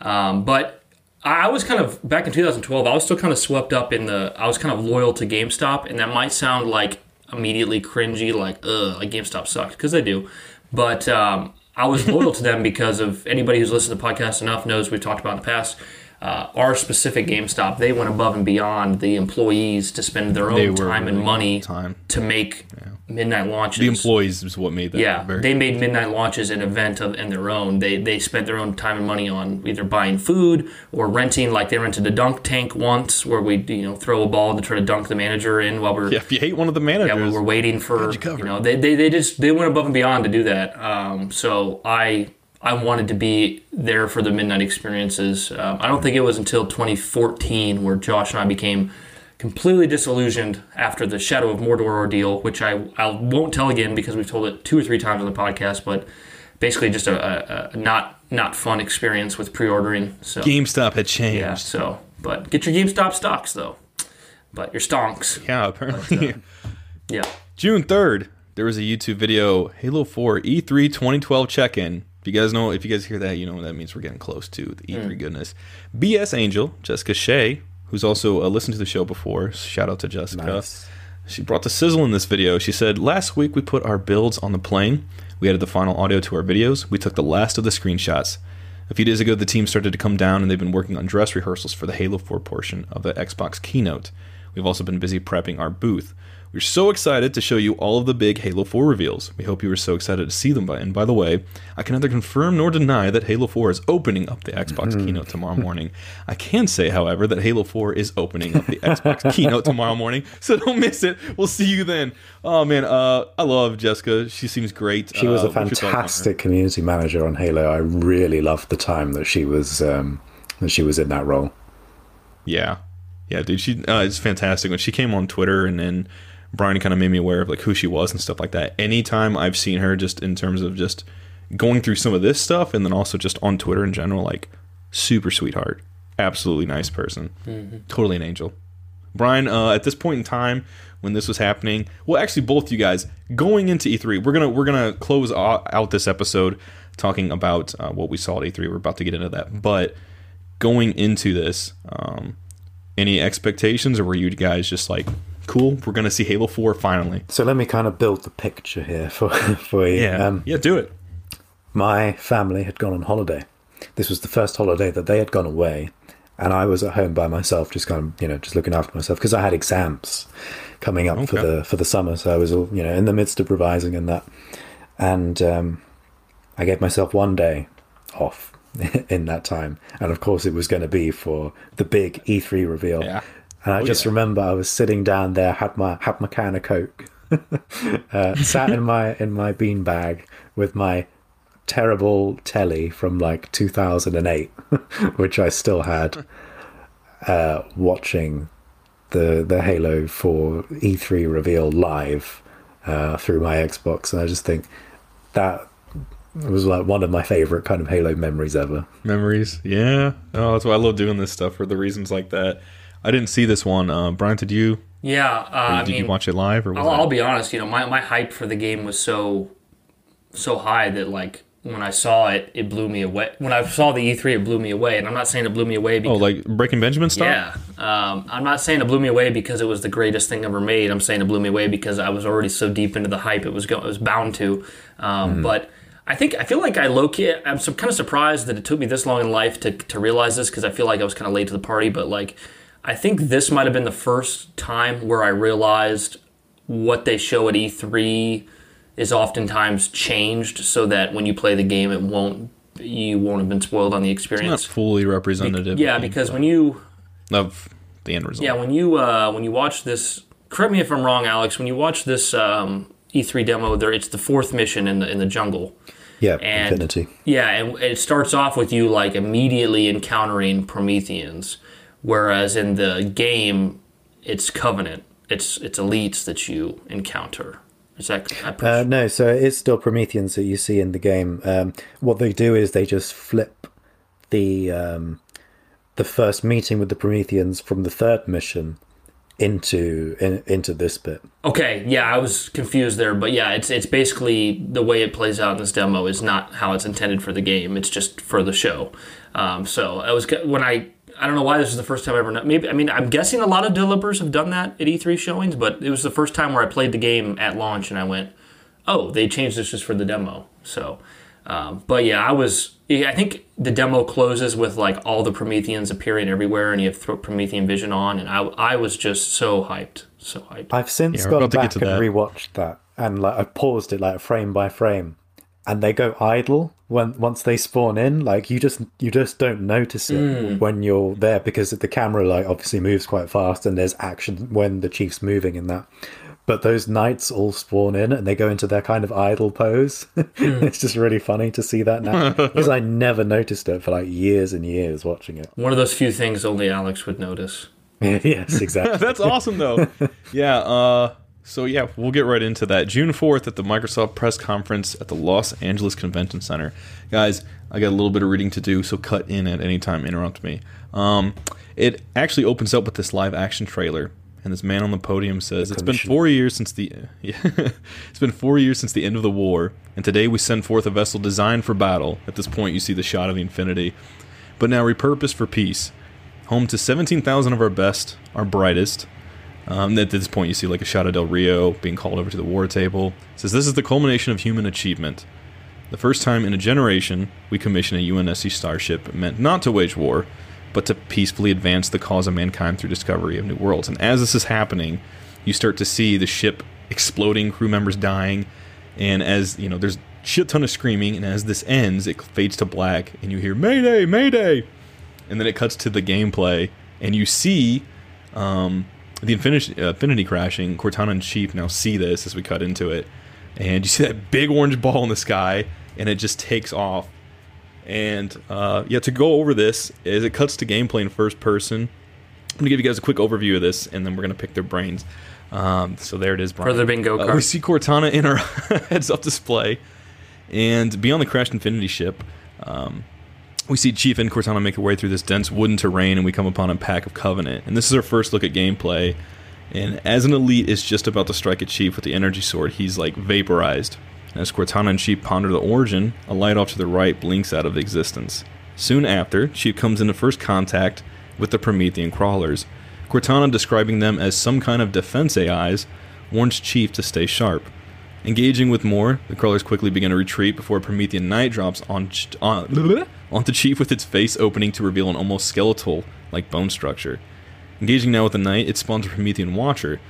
But I was kind of, back in 2012, I was still kind of swept up I was kind of loyal to GameStop, and that might sound immediately cringy, GameStop sucked, because they do. But I was loyal to them because of anybody who's listened to the podcast enough knows we've talked about in the past. Our specific GameStop, they went above and beyond the employees to spend their own time and money to make midnight launches. The employees is what made that. Yeah, they made midnight launches an event of and their own. They spent their own time and money on either buying food or renting. Like they rented a dunk tank once, where we throw a ball to try to dunk the manager in while we're if you hate one of the managers, we're waiting for they went above and beyond to do that. So I wanted to be there for the midnight experiences. I don't think it was until 2014 where Josh and I became completely disillusioned after the Shadow of Mordor ordeal, which I won't tell again because we've told it 2 or 3 times on the podcast, but basically just a not fun experience with pre-ordering. So GameStop had changed. Yeah, so, but get your GameStop stocks, though. But your stonks. Yeah, apparently. But, yeah. June 3rd, there was a YouTube video, Halo 4 E3 2012 check-in. If you guys know, if you guys hear that, you know that means we're getting close to the E3 goodness. BS Angel, Jessica Shea, who's also listened to the show before. Shout out to Jessica. Nice. She brought the sizzle in this video. She said, last week we put our builds on the plane. We added the final audio to our videos. We took the last of the screenshots. A few days ago, the team started to come down, and they've been working on dress rehearsals for the Halo 4 portion of the Xbox keynote. We've also been busy prepping our booth. We're so excited to show you all of the big Halo 4 reveals. We hope you were so excited to see them. And by the way, I can neither confirm nor deny that Halo 4 is opening up the Xbox keynote tomorrow morning. I can say, however, that Halo 4 is opening up the Xbox keynote tomorrow morning. So don't miss it. We'll see you then. Oh, man. I love Jessica. She seems great. She was a fantastic community manager on Halo. I really loved the time that she was in that role. Yeah. Yeah, dude. She it's fantastic. When she came on Twitter and then Brian kind of made me aware of like who she was and stuff like that. Anytime I've seen her just in terms of just going through some of this stuff and then also just on Twitter in general, like super sweetheart, absolutely nice person, totally an angel. Brian, at this point in time when this was happening, well, actually both you guys going into E3, we're gonna close out this episode talking about what we saw at E3. We're about to get into that, but going into this, any expectations, or were you guys just like, cool, we're going to see Halo 4 finally? So let me kind of build the picture here for you. Yeah, do it. My family had gone on holiday. This was the first holiday that they had gone away, and I was at home by myself, just kind of, just looking after myself, because I had exams coming up for the summer, so I was all, in the midst of revising and that. And I gave myself one day off in that time, and of course it was going to be for the big E3 reveal. Yeah. And I just remember I was sitting down there, had my can of Coke, sat in my beanbag with my terrible telly from like 2008, which I still had, watching the Halo 4 E3 reveal live through my Xbox, and I just think that was like one of my favorite kind of Halo memories ever. Memories, yeah. Oh, that's why I love doing this stuff for the reasons like that. I didn't see this one. Brian, did you? Yeah. Did you watch it live? Or was I'll be honest. My hype for the game was so high that like when I saw it, it blew me away. When I saw the E3, it blew me away. And I'm not saying it blew me away because... Oh, like Breaking Benjamin stuff? Yeah. I'm not saying it blew me away because it was the greatest thing ever made. I'm saying it blew me away because I was already so deep into the hype. It was bound to. But... I'm kind of surprised that it took me this long in life to realize this, because I feel like I was kind of late to the party. But like, I think this might have been the first time where I realized what they show at E3 is oftentimes changed so that when you play the game, you won't have been spoiled on the experience. It's not fully representative. Because when you of the end result. Yeah, when you watch this, correct me if I'm wrong, Alex. When you watch this E3 demo, it's the fourth mission in the jungle. Yeah, and, Infinity. Yeah, and it starts off with you like immediately encountering Prometheans, whereas in the game, it's Covenant. It's elites that you encounter. Is that no? So it's still Prometheans that you see in the game. What they do is they just flip the first meeting with the Prometheans from the third mission into this bit. Okay, yeah, I was confused there, but yeah, it's basically the way it plays out in this demo is not how it's intended for the game. It's just for the show. So I was when I don't know why this is the first time I ever. I'm guessing a lot of developers have done that at E3 showings, but it was the first time where I played the game at launch and I went, oh, they changed this just for the demo. So, but yeah, I think the demo closes with like all the Prometheans appearing everywhere, and you have Promethean Vision on, and I was just so hyped. I've since gone back and rewatched that and like I paused it like frame by frame, and they go idle when once they spawn in. Like you just don't notice it when you're there, because the camera like obviously moves quite fast and there's action when the Chief's moving in that. But those knights all spawn in and they go into their kind of idle pose. It's just really funny to see that now, because I never noticed it for like years and years watching it. One of those few things only Alex would notice. Yes, exactly. That's awesome, though. Yeah. So, yeah, we'll get right into that. June 4th at the Microsoft press conference at the Los Angeles Convention Center. Guys, I got a little bit of reading to do, so cut in at any time. Interrupt me. It actually opens up with this live-action trailer. And this man on the podium says, "It's been 4 years since the end of the war, and today we send forth a vessel designed for battle." At this point, you see the shot of the Infinity, but now repurposed for peace. Home to 17,000 of our best, our brightest. At this point, you see like a shot of Del Rio being called over to the war table. It says, "This is the culmination of human achievement. The first time in a generation, we commission a UNSC starship meant not to wage war, but to peacefully advance the cause of mankind through discovery of new worlds." And as this is happening, you start to see the ship exploding, crew members dying, and as, you know, there's a shit ton of screaming, and as this ends, it fades to black, and you hear, "Mayday, Mayday!" And then it cuts to the gameplay, and you see the Infinity crashing. Cortana and Chief now see this as we cut into it, and you see that big orange ball in the sky, and it just takes off. And to go over this, as it cuts to gameplay in first person, I'm going to give you guys a quick overview of this, and then we're going to pick their brains. So there it is, Brian. For the bingo card. We see Cortana in her heads-up display, and beyond the crashed Infinity ship, we see Chief and Cortana make their way through this dense wooden terrain, and we come upon a pack of Covenant. And this is our first look at gameplay, and as an elite is just about to strike at Chief with the energy sword, he's, like, vaporized. As Cortana and Chief ponder the origin, a light off to the right blinks out of existence. Soon after, Chief comes into first contact with the Promethean crawlers. Cortana, describing them as some kind of defense AIs, warns Chief to stay sharp. Engaging with more, the crawlers quickly begin to retreat before a Promethean knight drops onto Chief with its face opening to reveal an almost skeletal-like bone structure. Engaging now with the knight, it spawns a Promethean watcher.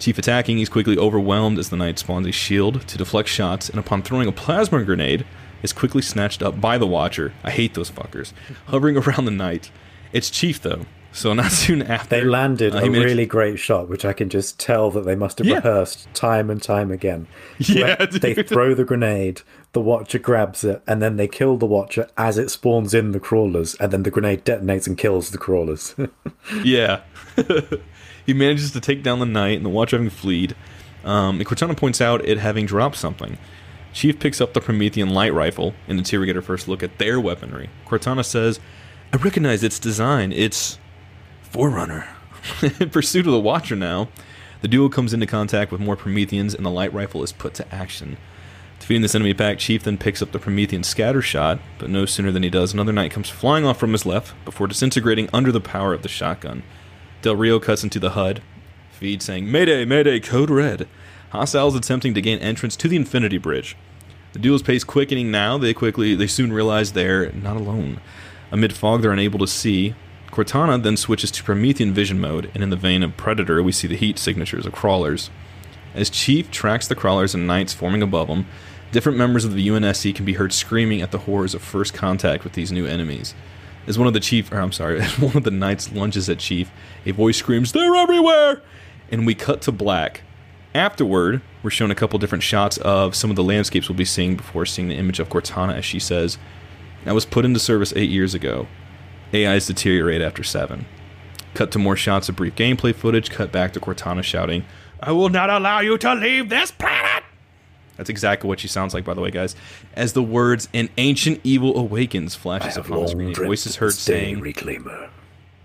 Chief attacking, he's quickly overwhelmed as the knight spawns a shield to deflect shots, and upon throwing a plasma grenade, is quickly snatched up by the Watcher. I hate those fuckers. Hovering around the knight. It's Chief, though, so not soon after... They landed a really great shot, which I can just tell that they must have rehearsed time and time again. Yeah, dude. They throw the grenade, the Watcher grabs it, and then they kill the Watcher as it spawns in the crawlers, and then the grenade detonates and kills the crawlers. Yeah. He manages to take down the knight and the Watcher having fled. And Cortana points out it having dropped something. Chief picks up the Promethean light rifle, and it's here we get our first look at their weaponry. Cortana says, "I recognize its design. It's Forerunner." In pursuit of the Watcher now, the duo comes into contact with more Prometheans, and the light rifle is put to action. Defeating this enemy pack, Chief then picks up the Promethean scatter shot, but no sooner than he does, another knight comes flying off from his left before disintegrating under the power of the shotgun. Del Rio cuts into the HUD feed saying, "Mayday, Mayday, Code Red." Hostiles attempting to gain entrance to the Infinity Bridge. The duel's pace quickening now, they soon realize they're not alone. Amid fog they're unable to see. Cortana then switches to Promethean Vision mode, and in the vein of Predator we see the heat signatures of crawlers. As Chief tracks the crawlers and knights forming above him, different members of the UNSC can be heard screaming at the horrors of first contact with these new enemies. As one of the knights lunges at Chief, a voice screams, "They're everywhere!" And we cut to black. Afterward, we're shown a couple different shots of some of the landscapes we'll be seeing before seeing the image of Cortana as she says, "I was put into service 8 years ago. AIs deteriorate after 7. Cut to more shots of brief gameplay footage, cut back to Cortana shouting, "I will not allow you to leave this planet!" That's exactly what she sounds like, by the way, guys. As the words "An Ancient Evil Awakens" flashes up on the screen, voices heard saying, "Reclaimer."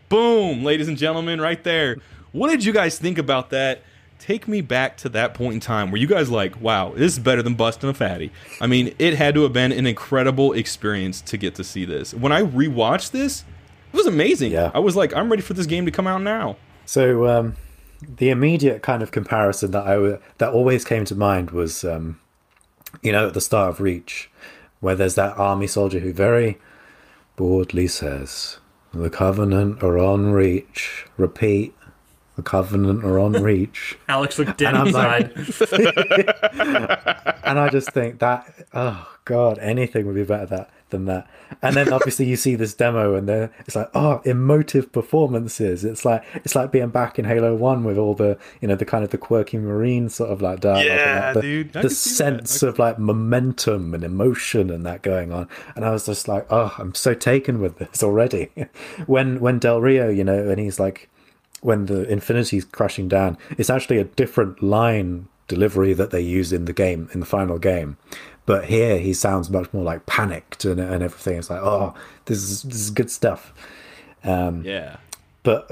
Boom, ladies and gentlemen, right there. What did you guys think about that? Take me back to that point in time where you guys like, wow, this is better than busting a fatty. I mean, it had to have been an incredible experience to get to see this. When I rewatched this, it was amazing. Yeah. I was like, I'm ready for this game to come out now. So the immediate kind of comparison that always came to mind was... you know, at the start of Reach, where there's that army soldier who very boredly says, "The Covenant are on Reach. Repeat, the Covenant are on Reach. Alex looked dead inside. And I just think that, oh God, anything would be better than that. And then obviously you see this demo and it's like, oh, emotive performances. It's like being back in Halo 1 with all the, you know, the kind of the quirky Marine sort of like dialogue. Yeah, and dude. The sense of like momentum and emotion and that going on. And I was just like, oh, I'm so taken with this already. when Del Rio, you know, and he's like, when the Infinity's crashing down, it's actually a different line delivery that they use in the game, in the final game. But here he sounds much more like panicked and everything. It's like, oh, this is good stuff. Yeah. But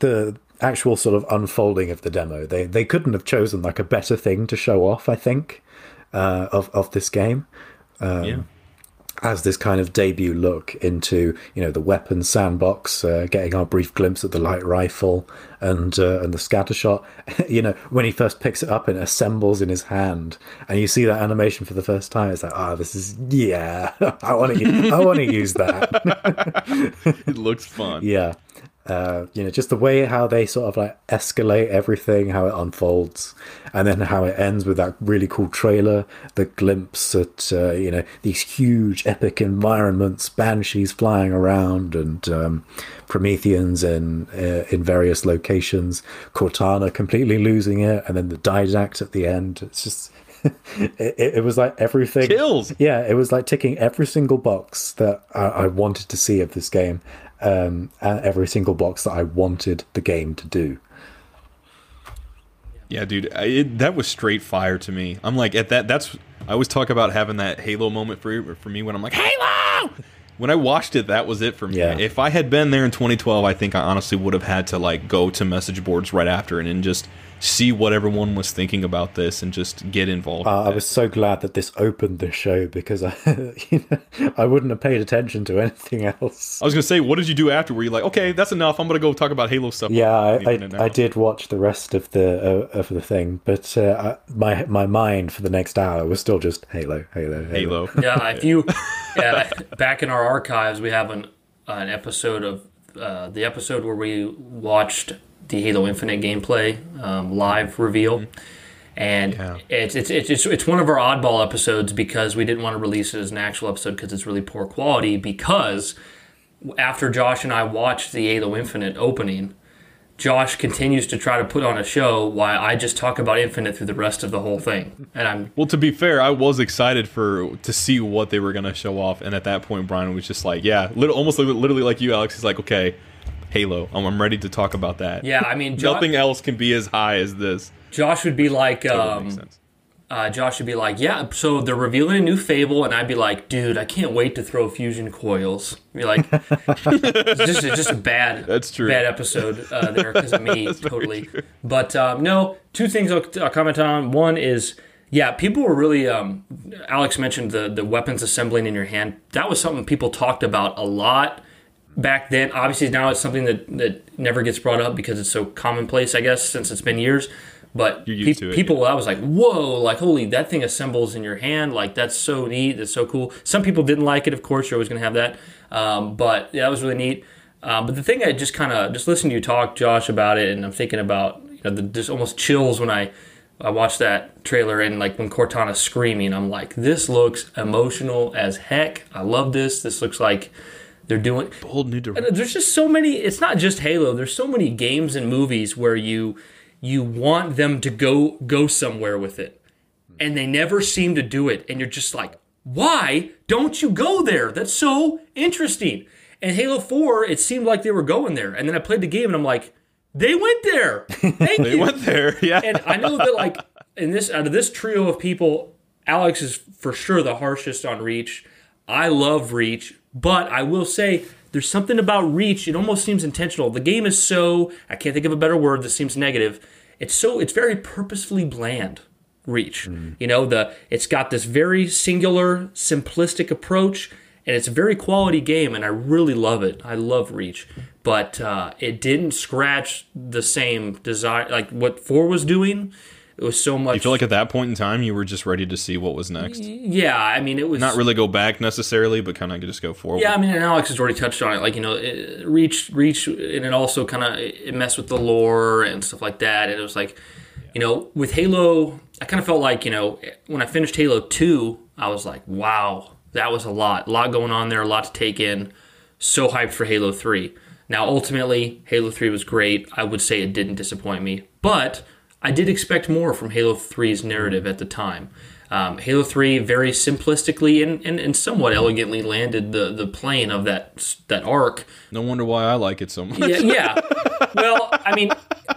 the actual sort of unfolding of the demo, they couldn't have chosen like a better thing to show off, I think, of this game. Yeah. As this kind of debut look into, you know, the weapon sandbox, getting our brief glimpse at the light rifle and the scatter shot, you know, when he first picks it up and it assembles in his hand, and you see that animation for the first time, it's like, ah, oh, this is, yeah, I want to use that. It looks fun. Yeah, you know, just the way how they sort of like escalate everything, how it unfolds, and then how it ends with that really cool trailer, the glimpse at you know, these huge epic environments, banshees flying around and Prometheans in various locations, Cortana completely losing it, and then the Didact at the end. It's just it was like everything. Kills. Yeah, it was like ticking every single box that I wanted to see of this game. And every single box that I wanted the game to do. Yeah, dude, that was straight fire to me. I'm like, at that. That's, I always talk about having that Halo moment for me when I'm like, Halo. When I watched it, that was it for me. Yeah. If I had been there in 2012, I think I honestly would have had to like go to message boards right after and just see what everyone was thinking about this and just get involved. I was so glad that this opened the show because I, you know, I wouldn't have paid attention to anything else. I was going to say, what did you do after? Were you like, okay, that's enough, I'm going to go talk about Halo stuff? Yeah, I did watch the rest of the thing, but my mind for the next hour was still just Halo. Yeah, if you, yeah, back in our archives, we have an episode of the episode where we watched the Halo Infinite gameplay live reveal, and yeah. It's one of our oddball episodes because we didn't want to release it as an actual episode because it's really poor quality. Because after Josh and I watched the Halo Infinite opening, Josh continues to try to put on a show while I just talk about Infinite through the rest of the whole thing. And I'm, well, to be fair, I was excited to see what they were going to show off, and at that point, Brian was just like, yeah, literally like you, Alex. He's like, okay, Halo, I'm ready to talk about that. Yeah, I mean, nothing else can be as high as this. Josh would be like, totally makes sense. Josh would be like, yeah, so they're revealing a new Fable, and I'd be like, dude, I can't wait to throw fusion coils. You're like, it's just a bad episode there because of me, totally. But no, two things I'll comment on. One is, yeah, people were really, Alex mentioned the weapons assembling in your hand. That was something people talked about a lot back then. Obviously now it's something that never gets brought up because it's so commonplace, I guess, since it's been years. But people, I was like, whoa, like, holy, that thing assembles in your hand. Like, that's so neat. That's so cool. Some people didn't like it, of course. You're always going to have that. But yeah, that was really neat. But the thing I just kind of, just listening to you talk, Josh, about it, and I'm thinking about, you know, just almost chills when I watched that trailer, and, like, when Cortana's screaming, I'm like, this looks emotional as heck. I love this. This looks like they're doing bold new direction. There's just so many, it's not just Halo. There's so many games and movies where you want them to go somewhere with it, and they never seem to do it. And you're just like, why don't you go there? That's so interesting. And Halo 4, it seemed like they were going there. And then I played the game, and I'm like, they went there. Thank they you. Went there, yeah. And I know that, like, out of this trio of people, Alex is for sure the harshest on Reach. I love Reach, but I will say, there's something about Reach, it almost seems intentional. The game is so, I can't think of a better word that seems negative. It's very purposefully bland, Reach. Mm. You know, it's got this very singular, simplistic approach, and it's a very quality game, and I really love it. I love Reach. But it didn't scratch the same desire, like what 4 was doing. It was so much. You feel like at that point in time, you were just ready to see what was next? Yeah, I mean, it was... Not really go back necessarily, but kind of just go forward. Yeah, I mean, and Alex has already touched on it. Like, you know, Reach, and it also kind of it messed with the lore and stuff like that. And it was like, you know, with Halo, I kind of felt like, you know, when I finished Halo 2, I was like, wow, that was a lot going on there, a lot to take in. So hyped for Halo 3. Now, ultimately, Halo 3 was great. I would say it didn't disappoint me, but I did expect more from Halo 3's narrative at the time. Halo 3 very simplistically and somewhat elegantly landed the plane of that arc. No wonder why I like it so much. Yeah. Well, I mean,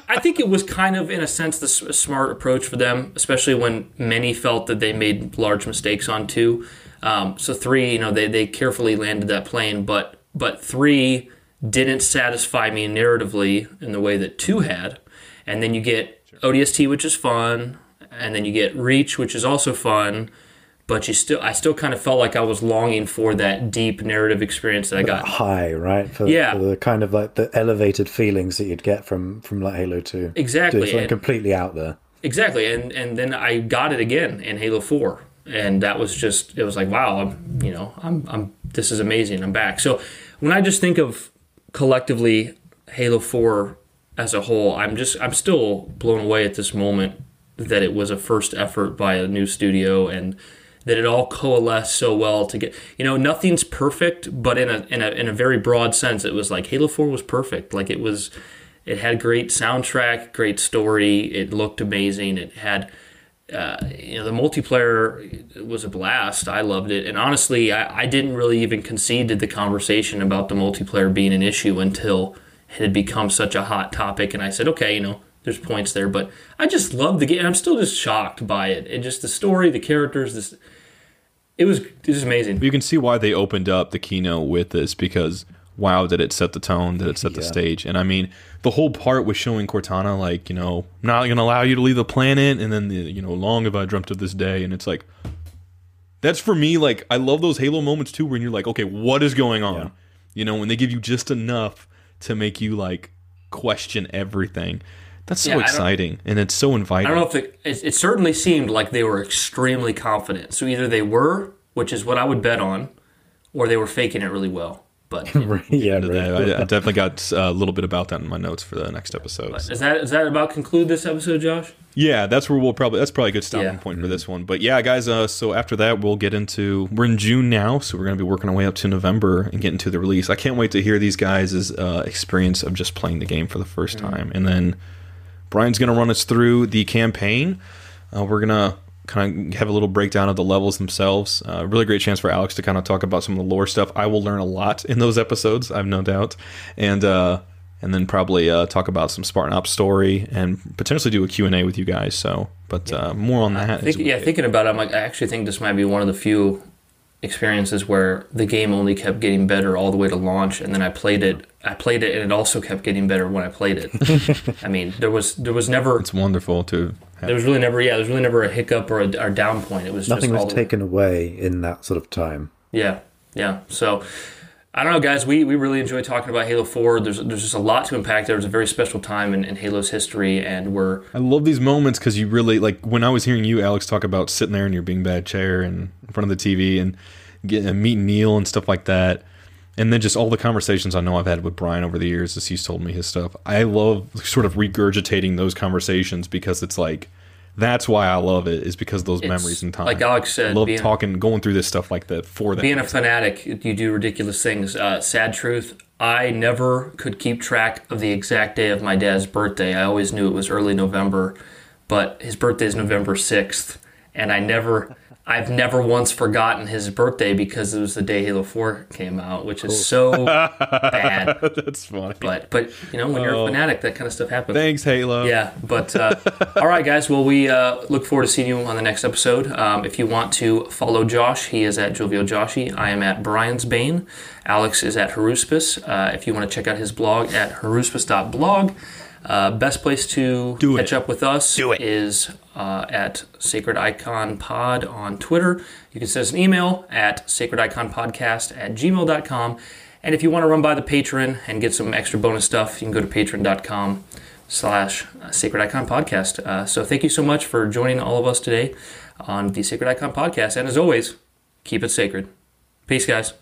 I think it was kind of, in a sense, the smart approach for them, especially when many felt that they made large mistakes on 2. So 3, you know, they carefully landed that plane, but 3 didn't satisfy me narratively in the way that 2 had. And then you get ODST, which is fun, and then you get Reach, which is also fun, but I still kind of felt like I was longing for that deep narrative experience that I got. High, right? For the kind of like the elevated feelings that you'd get from like Halo 2. Exactly. It's like completely out there. Exactly, and then I got it again in Halo 4, and that was just, it was like, wow, this is amazing, I'm back. So when I just think of collectively Halo 4 as a whole, I'm still blown away at this moment that it was a first effort by a new studio and that it all coalesced so well to get, you know, nothing's perfect, but in a very broad sense, it was like Halo 4 was perfect. Like it had great soundtrack, great story. It looked amazing. It had, you know, the multiplayer was a blast. I loved it. And honestly, I didn't really even concede to the conversation about the multiplayer being an issue until it had become such a hot topic. And I said, okay, you know, there's points there, but I just love the game. I'm still just shocked by it, and just the story, the characters. It was amazing. You can see why they opened up the keynote with this, because wow, did it set the tone? Did it set the stage? And I mean, the whole part was showing Cortana, like, you know, not going to allow you to leave the planet, and then the, you know, long have I dreamt of this day, and it's like, that's for me. Like, I love those Halo moments too, where you're like, okay, what is going on? Yeah. You know, when they give you just enough to make you like question everything. That's so exciting, and it's so inviting. I don't know if it certainly seemed like they were extremely confident. So either they were, which is what I would bet on, or they were faking it really well. But I definitely got a little bit about that in my notes for the next episode. But is that about conclude this episode, Josh? Yeah, that's probably a good stopping point for this one. But yeah, guys, so after that we're in June now, so we're going to be working our way up to November and getting to the release. I can't wait to hear these guys' experience of just playing the game for the first time, and then Brian's going to run us through the campaign. We're going to kind of have a little breakdown of the levels themselves. Really great chance for Alex to kind of talk about some of the lore stuff. I will learn a lot in those episodes, I've no doubt. And then probably talk about some Spartan Ops story and potentially do a Q&A with you guys. So, but more on that. Thinking about it, I'm like, I actually think this might be one of the few experiences where the game only kept getting better all the way to launch, and then I played it and it also kept getting better when I played it. I mean, there was never, it's wonderful to have. There was really never a hiccup or a down point. It was nothing just was taken away in that sort of time. Yeah So I don't know, guys, we really enjoy talking about Halo 4. There's just a lot to unpack. There was a very special time in Halo's history, and I love these moments, because you really, like, when I was hearing you, Alex, talk about sitting there in your beanbag chair and in front of the TV and meeting Neil and stuff like that, and then just all the conversations I know I've had with Brian over the years as he's told me his stuff. I love sort of regurgitating those conversations, because it's like, that's why I love it, is because of those memories and time. Like Alex said, I love going through this stuff like that for that. Being a fanatic, you do ridiculous things. Sad truth, I never could keep track of the exact day of my dad's birthday. I always knew it was early November, but his birthday is November 6th, and I've never once forgotten his birthday, because it was the day Halo 4 came out, which is so bad. That's funny. But you know, when you're a fanatic, that kind of stuff happens. Thanks, Halo. Yeah, but all right, guys. Well, we look forward to seeing you on the next episode. If you want to follow Josh, he is at Jovial Joshi. I am at Brian's Bane. Alex is at Haruspis. If you want to check out his blog at haruspis.blog. Best place to catch up with us is at Sacred Icon Pod on Twitter. You can send us an email at sacrediconpodcast@gmail.com. And if you want to run by the Patreon and get some extra bonus stuff, you can go to patreon.com /Sacred Icon Podcast. So thank you so much for joining all of us today on the Sacred Icon Podcast. And as always, keep it sacred. Peace, guys.